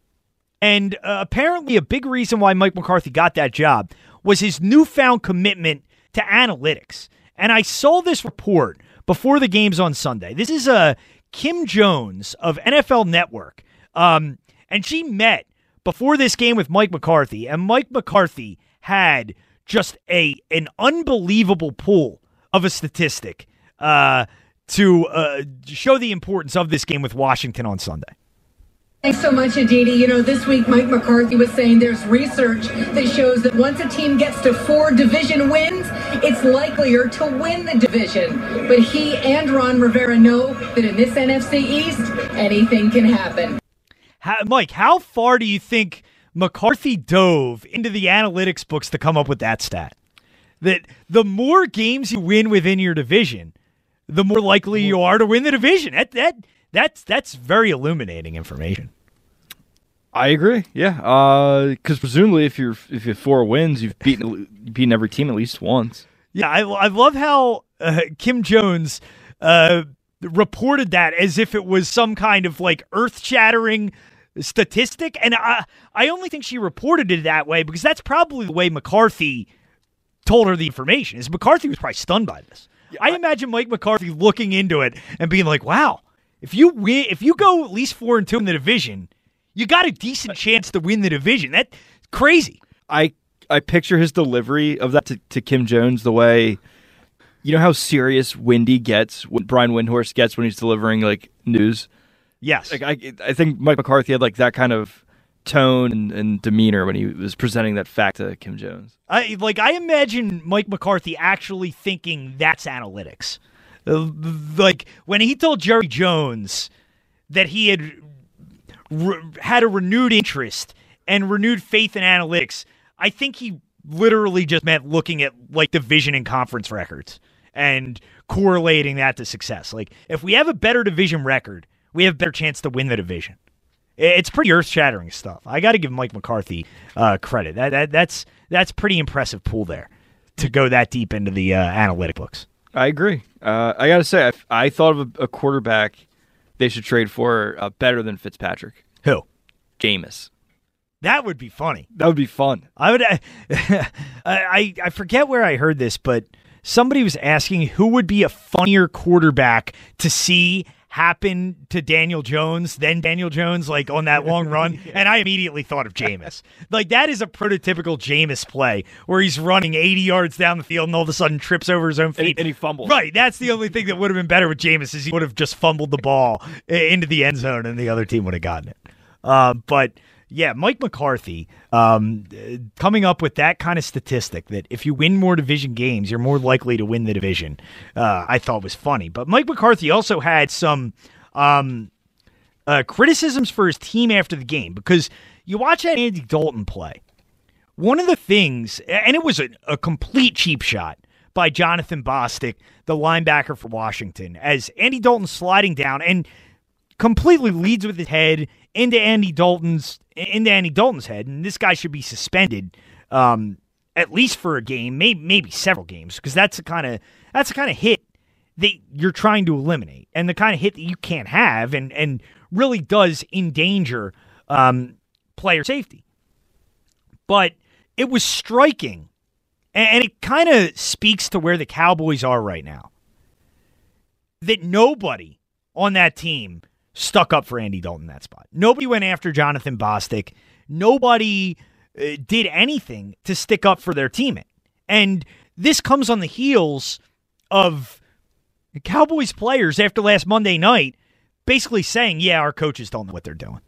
And uh, apparently a big reason why Mike McCarthy got that job was his newfound commitment to analytics. And I saw this report before the games on Sunday. This is uh, Kim Jones of N F L Network. Um, and she met before this game with Mike McCarthy. And Mike McCarthy had just a an unbelievable pull of a statistic uh, to uh, show the importance of this game with Washington on Sunday. Thanks so much, Aditi. You know, this week Mike McCarthy was saying there's research that shows that once a team gets to four division wins, it's likelier to win the division. But he and Ron Rivera know that in this N F C East, anything can happen. How, Mike, how far do you think McCarthy dove into the analytics books to come up with that stat? That the more games you win within your division, the more likely you are to win the division. That that that's that's very illuminating information. I agree. Yeah, because uh, presumably, if you're if you have four wins, you've beaten beaten every team at least once. Yeah, I, I love how uh, Kim Jones uh, reported that as if it was some kind of like earth-shattering statistic, and I I only think she reported it that way because that's probably the way McCarthy told her the information. Is McCarthy was probably stunned by this. Yeah, I, I imagine Mike McCarthy looking into it and being like, "Wow, if you win, if you go at least four and two in the division." You got a decent chance to win the division. That's crazy. I I picture his delivery of that to, to Kim Jones the way, you know how serious Wendy gets, what Brian Windhorst gets when he's delivering like news? Yes. Like I I think Mike McCarthy had like that kind of tone and, and demeanor when he was presenting that fact to Kim Jones. I like I imagine Mike McCarthy actually thinking that's analytics. Like when he told Jerry Jones that he had had a renewed interest and renewed faith in analytics, I think he literally just meant looking at like division and conference records and correlating that to success. Like if we have a better division record, we have a better chance to win the division. It's pretty earth-shattering stuff. I got to give Mike McCarthy uh, credit. That, that that's that's pretty impressive pool there to go that deep into the uh, analytic books. I agree. Uh, I got to say, I, I thought of a, a quarterback they should trade for uh, better than Fitzpatrick. Who? Jameis. That would be funny. That would be fun. I would. Uh, I I forget where I heard this, but somebody was asking who would be a funnier quarterback to see happen to Daniel Jones than Daniel Jones, like on that long run. Yeah. And I immediately thought of Jameis. Like that is a prototypical Jameis play where he's running eighty yards down the field and all of a sudden trips over his own feet and, and he fumbles. Right. That's the only thing that would have been better with Jameis is he would have just fumbled the ball into the end zone and the other team would have gotten it. Uh, but yeah, Mike McCarthy um, coming up with that kind of statistic that if you win more division games, you're more likely to win the division, uh, I thought was funny. But Mike McCarthy also had some um, uh, criticisms for his team after the game because you watch that Andy Dalton play. One of the things, and it was a, a complete cheap shot by Jonathan Bostic, the linebacker for Washington, as Andy Dalton sliding down and completely leads with his head into Andy Dalton's into Andy Dalton's head, and this guy should be suspended um, at least for a game, maybe maybe several games, because that's the kind of that's the kind of hit that you're trying to eliminate, and the kind of hit that you can't have, and and really does endanger um, player safety. But it was striking, and, and it kind of speaks to where the Cowboys are right now. That nobody on that team stuck up for Andy Dalton in that spot. Nobody went after Jonathan Bostic. Nobody uh, did anything to stick up for their teammate. And this comes on the heels of Cowboys players after last Monday night basically saying, yeah, our coaches don't know what they're doing.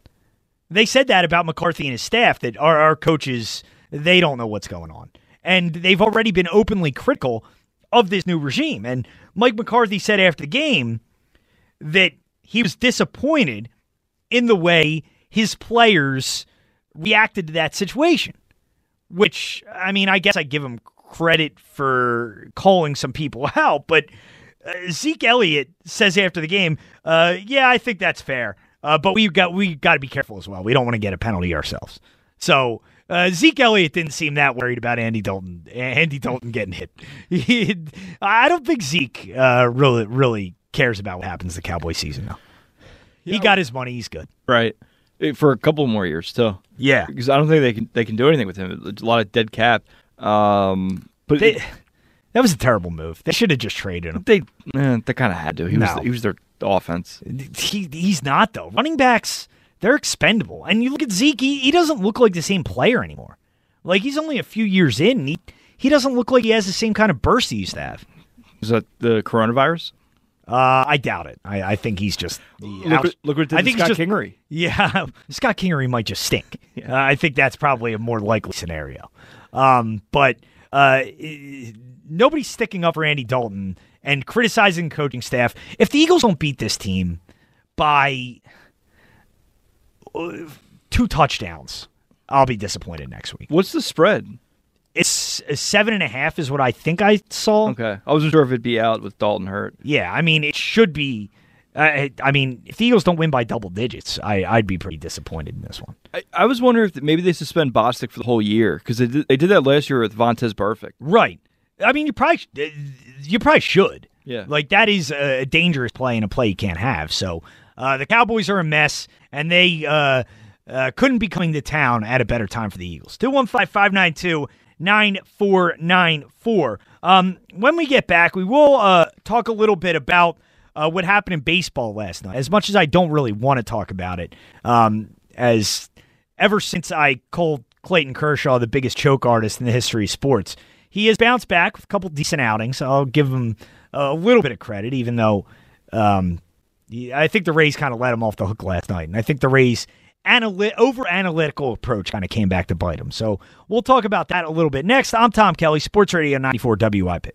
They said that about McCarthy and his staff, that our, our coaches, they don't know what's going on. And they've already been openly critical of this new regime. And Mike McCarthy said after the game that he was disappointed in the way his players reacted to that situation, which, I mean, I guess I give him credit for calling some people out, but uh, Zeke Elliott says after the game, uh, yeah, I think that's fair, uh, but we've got, we got to be careful as well. We don't want to get a penalty ourselves. So uh, Zeke Elliott didn't seem that worried about Andy Dalton, Andy Dalton getting hit. He, I don't think Zeke uh, really, really cares about what happens the Cowboy season now. He yeah, got his money. He's good, right? For a couple more years, too. Yeah, because I don't think they can they can do anything with him. It's a lot of dead cap. Um, but they, it, that was a terrible move. They should have just traded him. They eh, they kind of had to. He no. was he was their offense. He he's not though. Running backs, they're expendable. And you look at Zeke. He, he doesn't look like the same player anymore. Like he's only a few years in. And he he doesn't look like he has the same kind of burst he used to have. Is that the coronavirus? Uh, I doubt it. I, I think he's just look, what, look what did I think Scott just, Kingery. Yeah, Scott Kingery might just stink. Yeah. Uh, I think that's probably a more likely scenario. Um, but uh, nobody's sticking up for Andy Dalton and criticizing the coaching staff. If the Eagles don't beat this team by two touchdowns, I'll be disappointed next week. What's the spread? It's seven and a half is what I think I saw. Okay. I wasn't sure if it'd be out with Dalton hurt. Yeah, I mean, it should be. I, I mean, if the Eagles don't win by double digits, I, I'd be pretty disappointed in this one. I, I was wondering if maybe they suspend Bostic for the whole year, because they did, they did that last year with Vontaze Burfict. Right. I mean, you probably you probably should. Yeah. Like, that is a dangerous play and a play you can't have. So uh, the Cowboys are a mess, and they uh, uh, couldn't be coming to town at a better time for the Eagles. two one five, five nine two nine four nine four Um, when we get back, we will uh, talk a little bit about uh, what happened in baseball last night. As much as I don't really want to talk about it, um, as ever since I called Clayton Kershaw the biggest choke artist in the history of sports, he has bounced back with a couple decent outings. I'll give him a little bit of credit, even though um, I think the Rays kind of let him off the hook last night, and I think the Rays Analy- over-analytical approach kind of came back to bite him. So we'll talk about that a little bit next. I'm Tom Kelly, Sports Radio ninety-four W I P.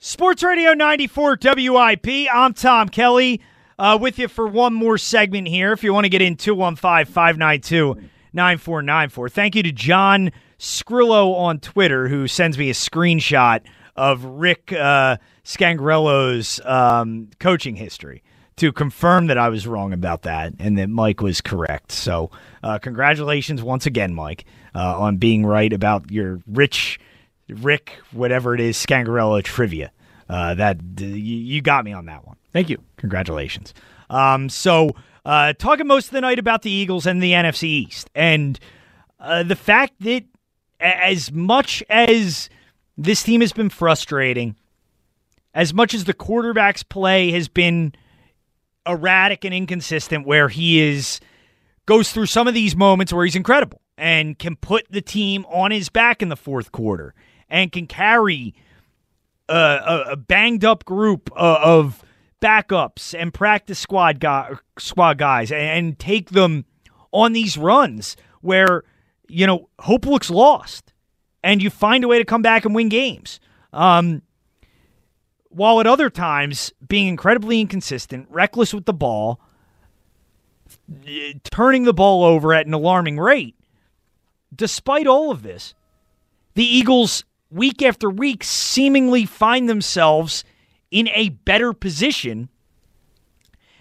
Sports Radio ninety-four W I P. I'm Tom Kelly uh, with you for one more segment here. If you want to get in, two one five, five nine two, nine four nine four Thank you to John Scrillo on Twitter, who sends me a screenshot of Rick uh, Scangarello's um, coaching history to confirm that I was wrong about that and that Mike was correct. So uh, congratulations once again, Mike, uh, on being right about your rich Rick, whatever it is, Scangarello trivia. Uh, that you got me on that one. Thank you. Congratulations. Um, so uh, talking most of the night about the Eagles and the N F C East, and uh, the fact that as much as this team has been frustrating, as much as the quarterback's play has been erratic and inconsistent, where he is goes through some of these moments where he's incredible and can put the team on his back in the fourth quarter and can carry a, a banged up group of backups and practice squad guy, squad guys and take them on these runs where, you know, hope looks lost and you find a way to come back and win games. Um, While at other times being incredibly inconsistent, reckless with the ball, turning the ball over at an alarming rate. Despite all of this, the Eagles, week after week, seemingly find themselves in a better position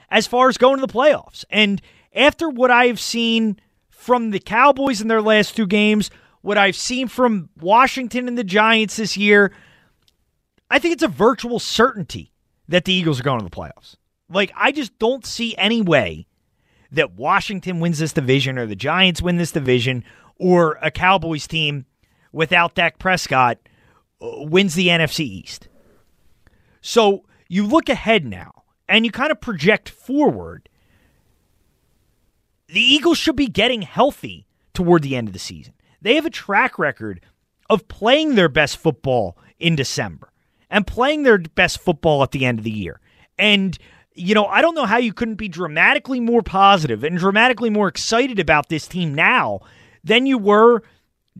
as far as going to the playoffs. And after what I've seen from the Cowboys in their last two games, what I've seen from Washington and the Giants this year, I think it's a virtual certainty that the Eagles are going to the playoffs. Like, I just don't see any way that Washington wins this division or the Giants win this division or a Cowboys team without Dak Prescott wins the N F C East. So you look ahead now and you kind of project forward. The Eagles should be getting healthy toward the end of the season. They have a track record of playing their best football in December and playing their best football at the end of the year. And, you know, I don't know how you couldn't be dramatically more positive and dramatically more excited about this team now than you were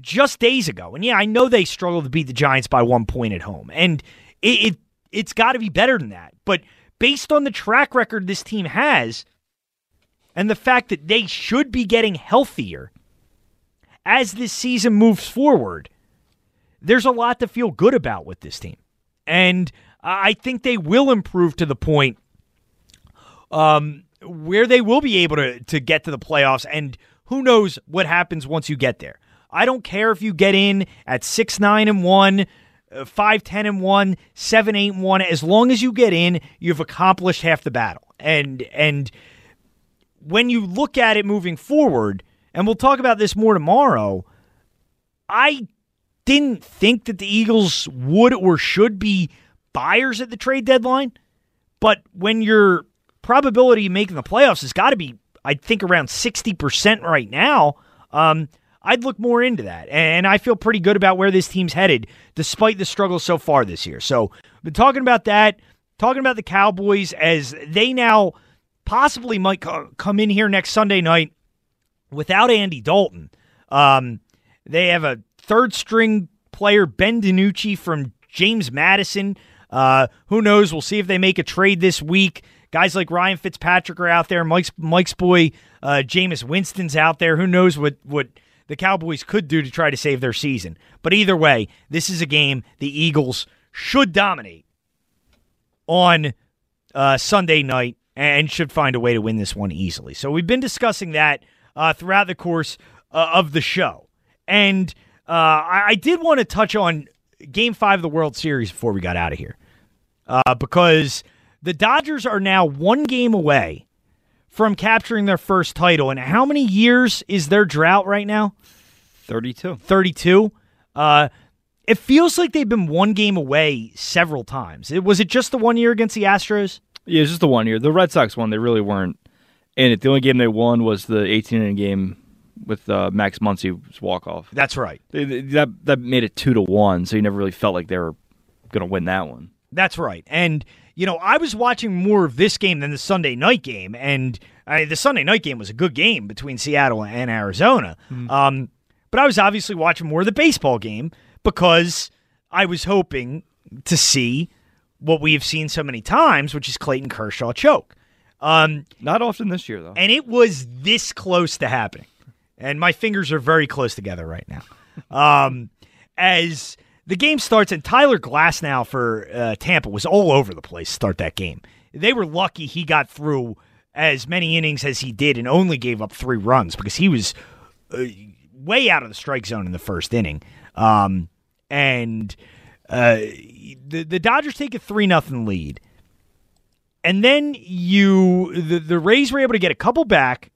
just days ago. And, yeah, I know they struggled to beat the Giants by one point at home. And it, it, it's got to be better than that. But based on the track record this team has and the fact that they should be getting healthier as this season moves forward, there's a lot to feel good about with this team. And I think they will improve to the point um, where they will be able to, to get to the playoffs. And who knows what happens once you get there. I don't care if you get in at six nine and one five ten and one seven eight and one As long as you get in, you've accomplished half the battle. And, and when you look at it moving forward, and we'll talk about this more tomorrow, I didn't think that the Eagles would or should be buyers at the trade deadline, but when your probability of making the playoffs has got to be, I think, around sixty percent right now, um, I'd look more into that, and I feel pretty good about where this team's headed despite the struggle so far this year. So I've been talking about that, talking about the Cowboys as they now possibly might come in here next Sunday night without Andy Dalton. Um, they have a third-string player, Ben DiNucci, from James Madison. Uh, who knows? We'll see if they make a trade this week. Guys like Ryan Fitzpatrick are out there. Mike's Mike's boy, uh, Jameis Winston's out there. Who knows what, what the Cowboys could do to try to save their season. But either way, this is a game the Eagles should dominate on uh, Sunday night and should find a way to win this one easily. So we've been discussing that uh, throughout the course uh, of the show. And uh, I, I did want to touch on Game five of the World Series before we got out of here. Uh, because the Dodgers are now one game away from capturing their first title. And how many years is their drought right now? thirty-two. thirty-two. Uh, it feels like they've been one game away several times. It, was it just the one year against the Astros? Yeah, it was just the one year. The Red Sox won. They really weren't in it. The only game they won was the eighteen inning game with uh, Max Muncy's walk-off. That's right. They, they, that that made it two to one, so you never really felt like they were going to win that one. That's right. And, you know, I was watching more of this game than the Sunday night game, and I, the Sunday night game was a good game between Seattle and Arizona. Mm-hmm. Um, but I was obviously watching more of the baseball game because I was hoping to see what we have seen so many times, which is Clayton Kershaw choke. Um, Not often this year, though. And it was this close to happening. And my fingers are very close together right now. Um, as the game starts, and Tyler Glasnow for uh, Tampa was all over the place to start that game. They were lucky he got through as many innings as he did and only gave up three runs because he was uh, way out of the strike zone in the first inning. Um, and uh, the, the Dodgers take a three nothing lead. And then you the, the Rays were able to get a couple back.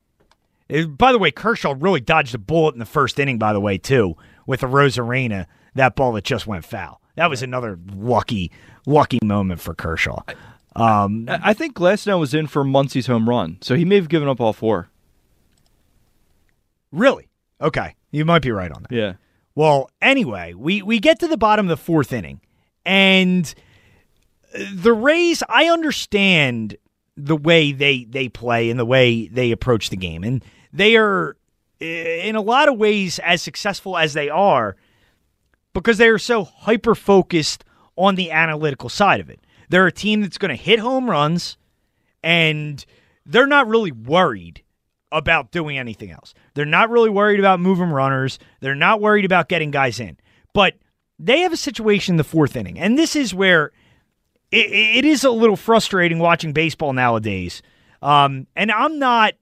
By the way, Kershaw really dodged a bullet in the first inning, by the way, too, with a Rosarena, that ball that just went foul. That was another lucky, lucky moment for Kershaw. Um, I, I think Glasnow was in for Muncy's home run, so he may have given up all four. Really? Okay. You might be right on that. Yeah. Well, anyway, we, we get to the bottom of the fourth inning, and the Rays, I understand the way they, they play and the way they approach the game. And they are, in a lot of ways, as successful as they are because they are so hyper-focused on the analytical side of it. They're a team that's going to hit home runs, and they're not really worried about doing anything else. They're not really worried about moving runners. They're not worried about getting guys in. But they have a situation in the fourth inning, and this is where it is a little frustrating watching baseball nowadays, um, and I'm not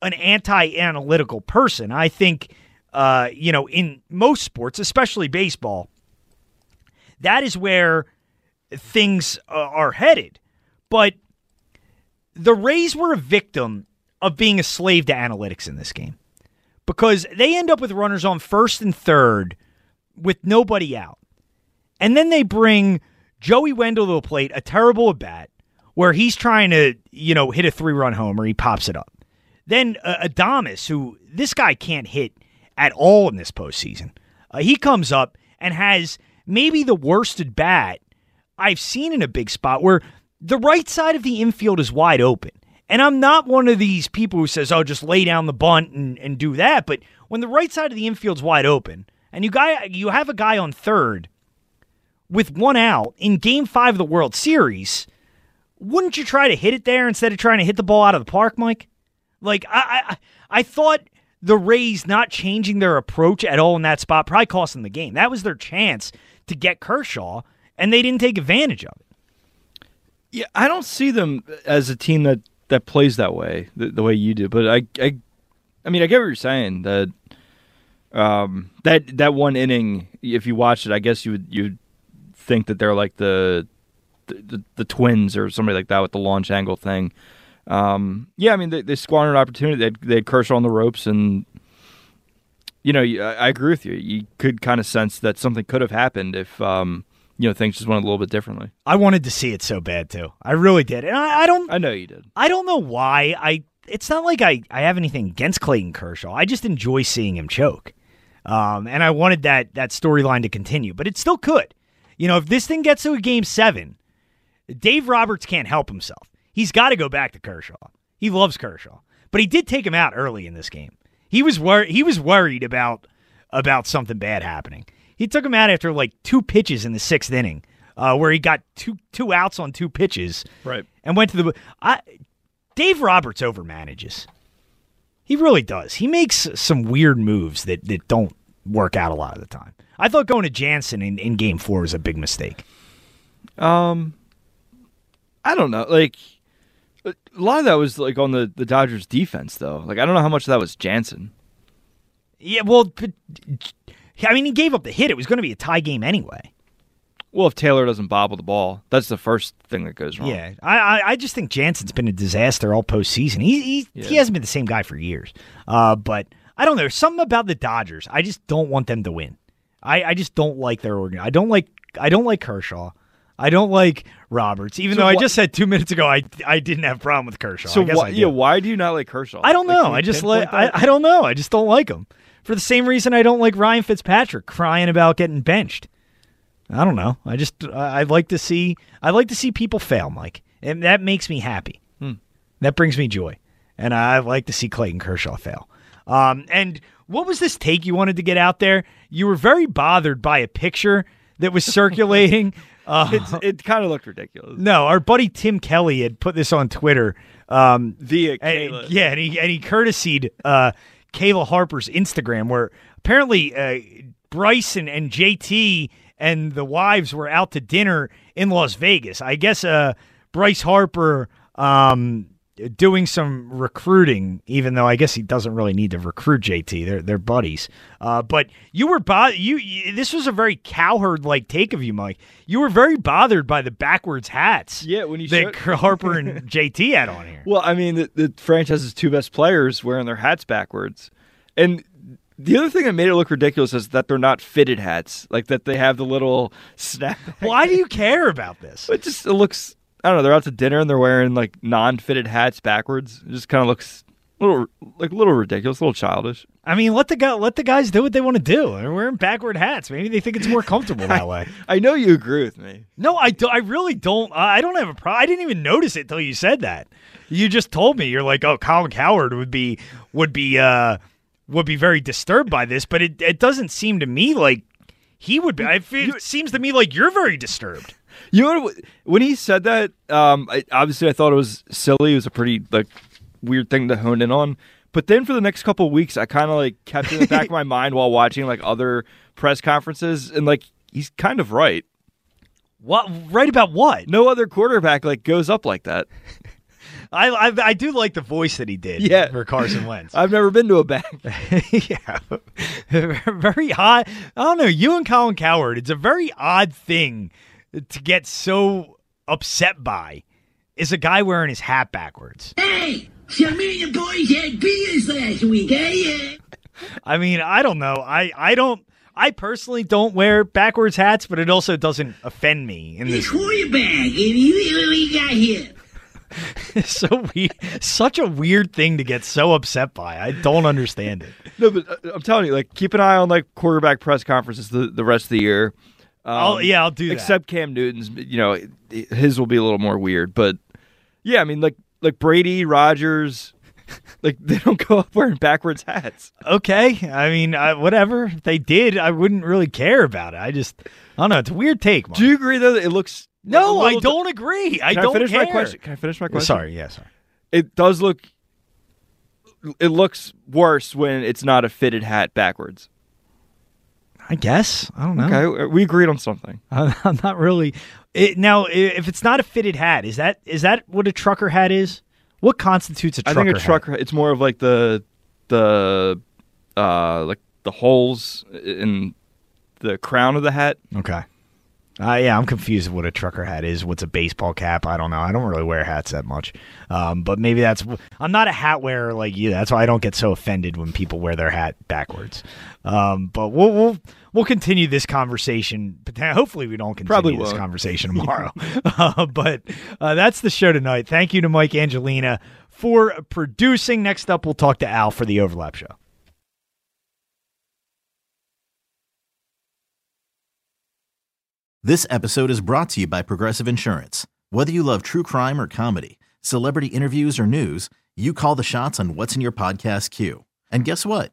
an anti-analytical person. I think, uh, you know, in most sports, especially baseball, that is where things uh, are headed. But the Rays were a victim of being a slave to analytics in this game because they end up with runners on first and third with nobody out, and then they bring Joey Wendell to the plate, a terrible at-bat, where he's trying to, you know, hit a three-run homer. He pops it up. Then uh, Adames, who this guy can't hit at all in this postseason, uh, he comes up and has maybe the worst at-bat I've seen in a big spot where the right side of the infield is wide open. And I'm not one of these people who says, oh, just lay down the bunt and, and do that. But when the right side of the infield's wide open and you guy, you have a guy on third with one out in Game five of the World Series, wouldn't you try to hit it there instead of trying to hit the ball out of the park, Mike? Like, I I, I thought the Rays not changing their approach at all in that spot probably cost them the game. That was their chance to get Kershaw, and they didn't take advantage of it. Yeah, I don't see them as a team that, that plays that way, the, the way you do. But, I, I I mean, I get what you're saying. That um that that one inning, if you watched it, I guess you would you would think that they're like the, the the Twins or somebody like that with the launch angle thing. Um, yeah, I mean, they, they squandered opportunity. They had, they had Kershaw on the ropes, and, you know, I, I agree with you. You could kind of sense that something could have happened if, um, you know, things just went a little bit differently. I wanted to see it so bad, too. I really did. And I, I don't... I know you did. I don't know why. I It's not like I, I have anything against Clayton Kershaw. I just enjoy seeing him choke. Um, and I wanted that, that storyline to continue, but it still could. You know, if this thing gets to a game seven, Dave Roberts can't help himself. He's got to go back to Kershaw. He loves Kershaw. But he did take him out early in this game. He was wor- he was worried about about something bad happening. He took him out after like two pitches in the sixth inning, uh, where he got two two outs on two pitches. Right. And went to the I, Dave Roberts overmanages. He really does. He makes some weird moves that, that don't work out a lot of the time. I thought going to Jansen in, in game four was a big mistake. Um, I don't know. Like, a lot of that was like on the, the Dodgers defense, though. Like, I don't know how much of that was Jansen. Yeah, well, I mean, he gave up the hit. It was going to be a tie game anyway. Well, if Taylor doesn't bobble the ball, that's the first thing that goes wrong. Yeah, I I, I just think Jansen's been a disaster all postseason. He he, yeah. he hasn't been the same guy for years. Uh, but I don't know. There's something about the Dodgers. I just don't want them to win. I, I just don't like their organ. I don't like I don't like Kershaw. I don't like Roberts, even so though wh- I just said two minutes ago I I didn't have a problem with Kershaw. So I guess wh- I do. Yeah, why do you not like Kershaw? I don't know. Like, I just like I, I don't know. I just don't like him for the same reason I don't like Ryan Fitzpatrick crying about getting benched. I don't know. I just I, I like to see I like to see people fail, Mike, and that makes me happy. Hmm. That brings me joy, and I like to see Clayton Kershaw fail. Um, and what was this take you wanted to get out there? You were very bothered by a picture that was circulating. Uh, it's, it kind of looked ridiculous. No, our buddy Tim Kelly had put this on Twitter um, via Kayla. And, yeah, and he and he courtesied uh, Kayla Harper's Instagram, where apparently uh, Bryson and J T and the wives were out to dinner in Las Vegas. I guess uh, Bryce Harper um, doing some recruiting, even though I guess he doesn't really need to recruit J T. They're they're buddies. Uh, but you were bo- you, you. This was a very Cowherd-like take of you, Mike. You were very bothered by the backwards hats. Yeah, when you that showed- Harper and J T had on here. Well, I mean, the, the franchise's two best players wearing their hats backwards, and. The other thing that made it look ridiculous is that they're not fitted hats, like that they have the little snap. Why do you care about this? It just it looks, I don't know, they're out to dinner and they're wearing like non-fitted hats backwards. It just kind of looks a little, like, a little ridiculous, a little childish. I mean, let the guy, let the guys do what they want to do. They're wearing backward hats. Maybe they think it's more comfortable that way. I, I know you agree with me. No, I, do, I really don't. I don't have a problem. I didn't even notice it until you said that. You just told me. You're like, oh, Colin Cowherd would be, would be, uh, would be very disturbed by this, but it, it doesn't seem to me like he would be. It, it seems to me like you're very disturbed. You know, when he said that, um, I, obviously I thought it was silly. It was a pretty like weird thing to hone in on. But then for the next couple of weeks, I kind of like kept it in the back of my mind while watching like other press conferences, and like he's kind of right. What right about what? No other quarterback like goes up like that. I, I I do like the voice that he did yeah. for Carson Wentz. I've never been to a back. yeah. Very odd. I don't know. You and Colin Cowherd, it's a very odd thing to get so upset by is a guy wearing his hat backwards. Hey, so me and the boys had beers last week, eh? I mean, I don't know. I, I don't. I personally don't wear backwards hats, but it also doesn't offend me. In this quarterback, and he got here. so we, such a weird thing to get so upset by. I don't understand it. No, but I'm telling you, like, keep an eye on like quarterback press conferences the, the rest of the year. Um, I'll, yeah, I'll do that. Except Cam Newton's, you know, his will be a little more weird. But yeah, I mean, like, like Brady, Rodgers, like they don't go up wearing backwards hats. Okay, I mean, I, whatever. If they did, I wouldn't really care about it. I just, I don't know. It's a weird take, Mark. Do you agree though that it looks? No, I don't d- agree. I Can don't I finish care. My question? Can I finish my question? Sorry, yeah, sorry. It does look. It looks worse when it's not a fitted hat backwards. I guess I don't know. Okay, we agreed on something. I'm not really. It, now, if it's not a fitted hat, is that is that what a trucker hat is? What constitutes a trucker hat? I think a trucker. Hat? It's more of like the the uh, like the holes in the crown of the hat. Okay. Uh, yeah, I'm confused with what a trucker hat is. What's a baseball cap? I don't know. I don't really wear hats that much. Um, but maybe that's... I'm not a hat wearer like you. That's why I don't get so offended when people wear their hat backwards. Um, but we'll, we'll we'll continue this conversation. But hopefully we don't continue Probably this conversation tomorrow. uh, but uh, that's the show tonight. Thank you to Mike Angelina for producing. Next up, we'll talk to Al for the Overlap Show. This episode is brought to you by Progressive Insurance. Whether you love true crime or comedy, celebrity interviews or news, you call the shots on what's in your podcast queue. And guess what?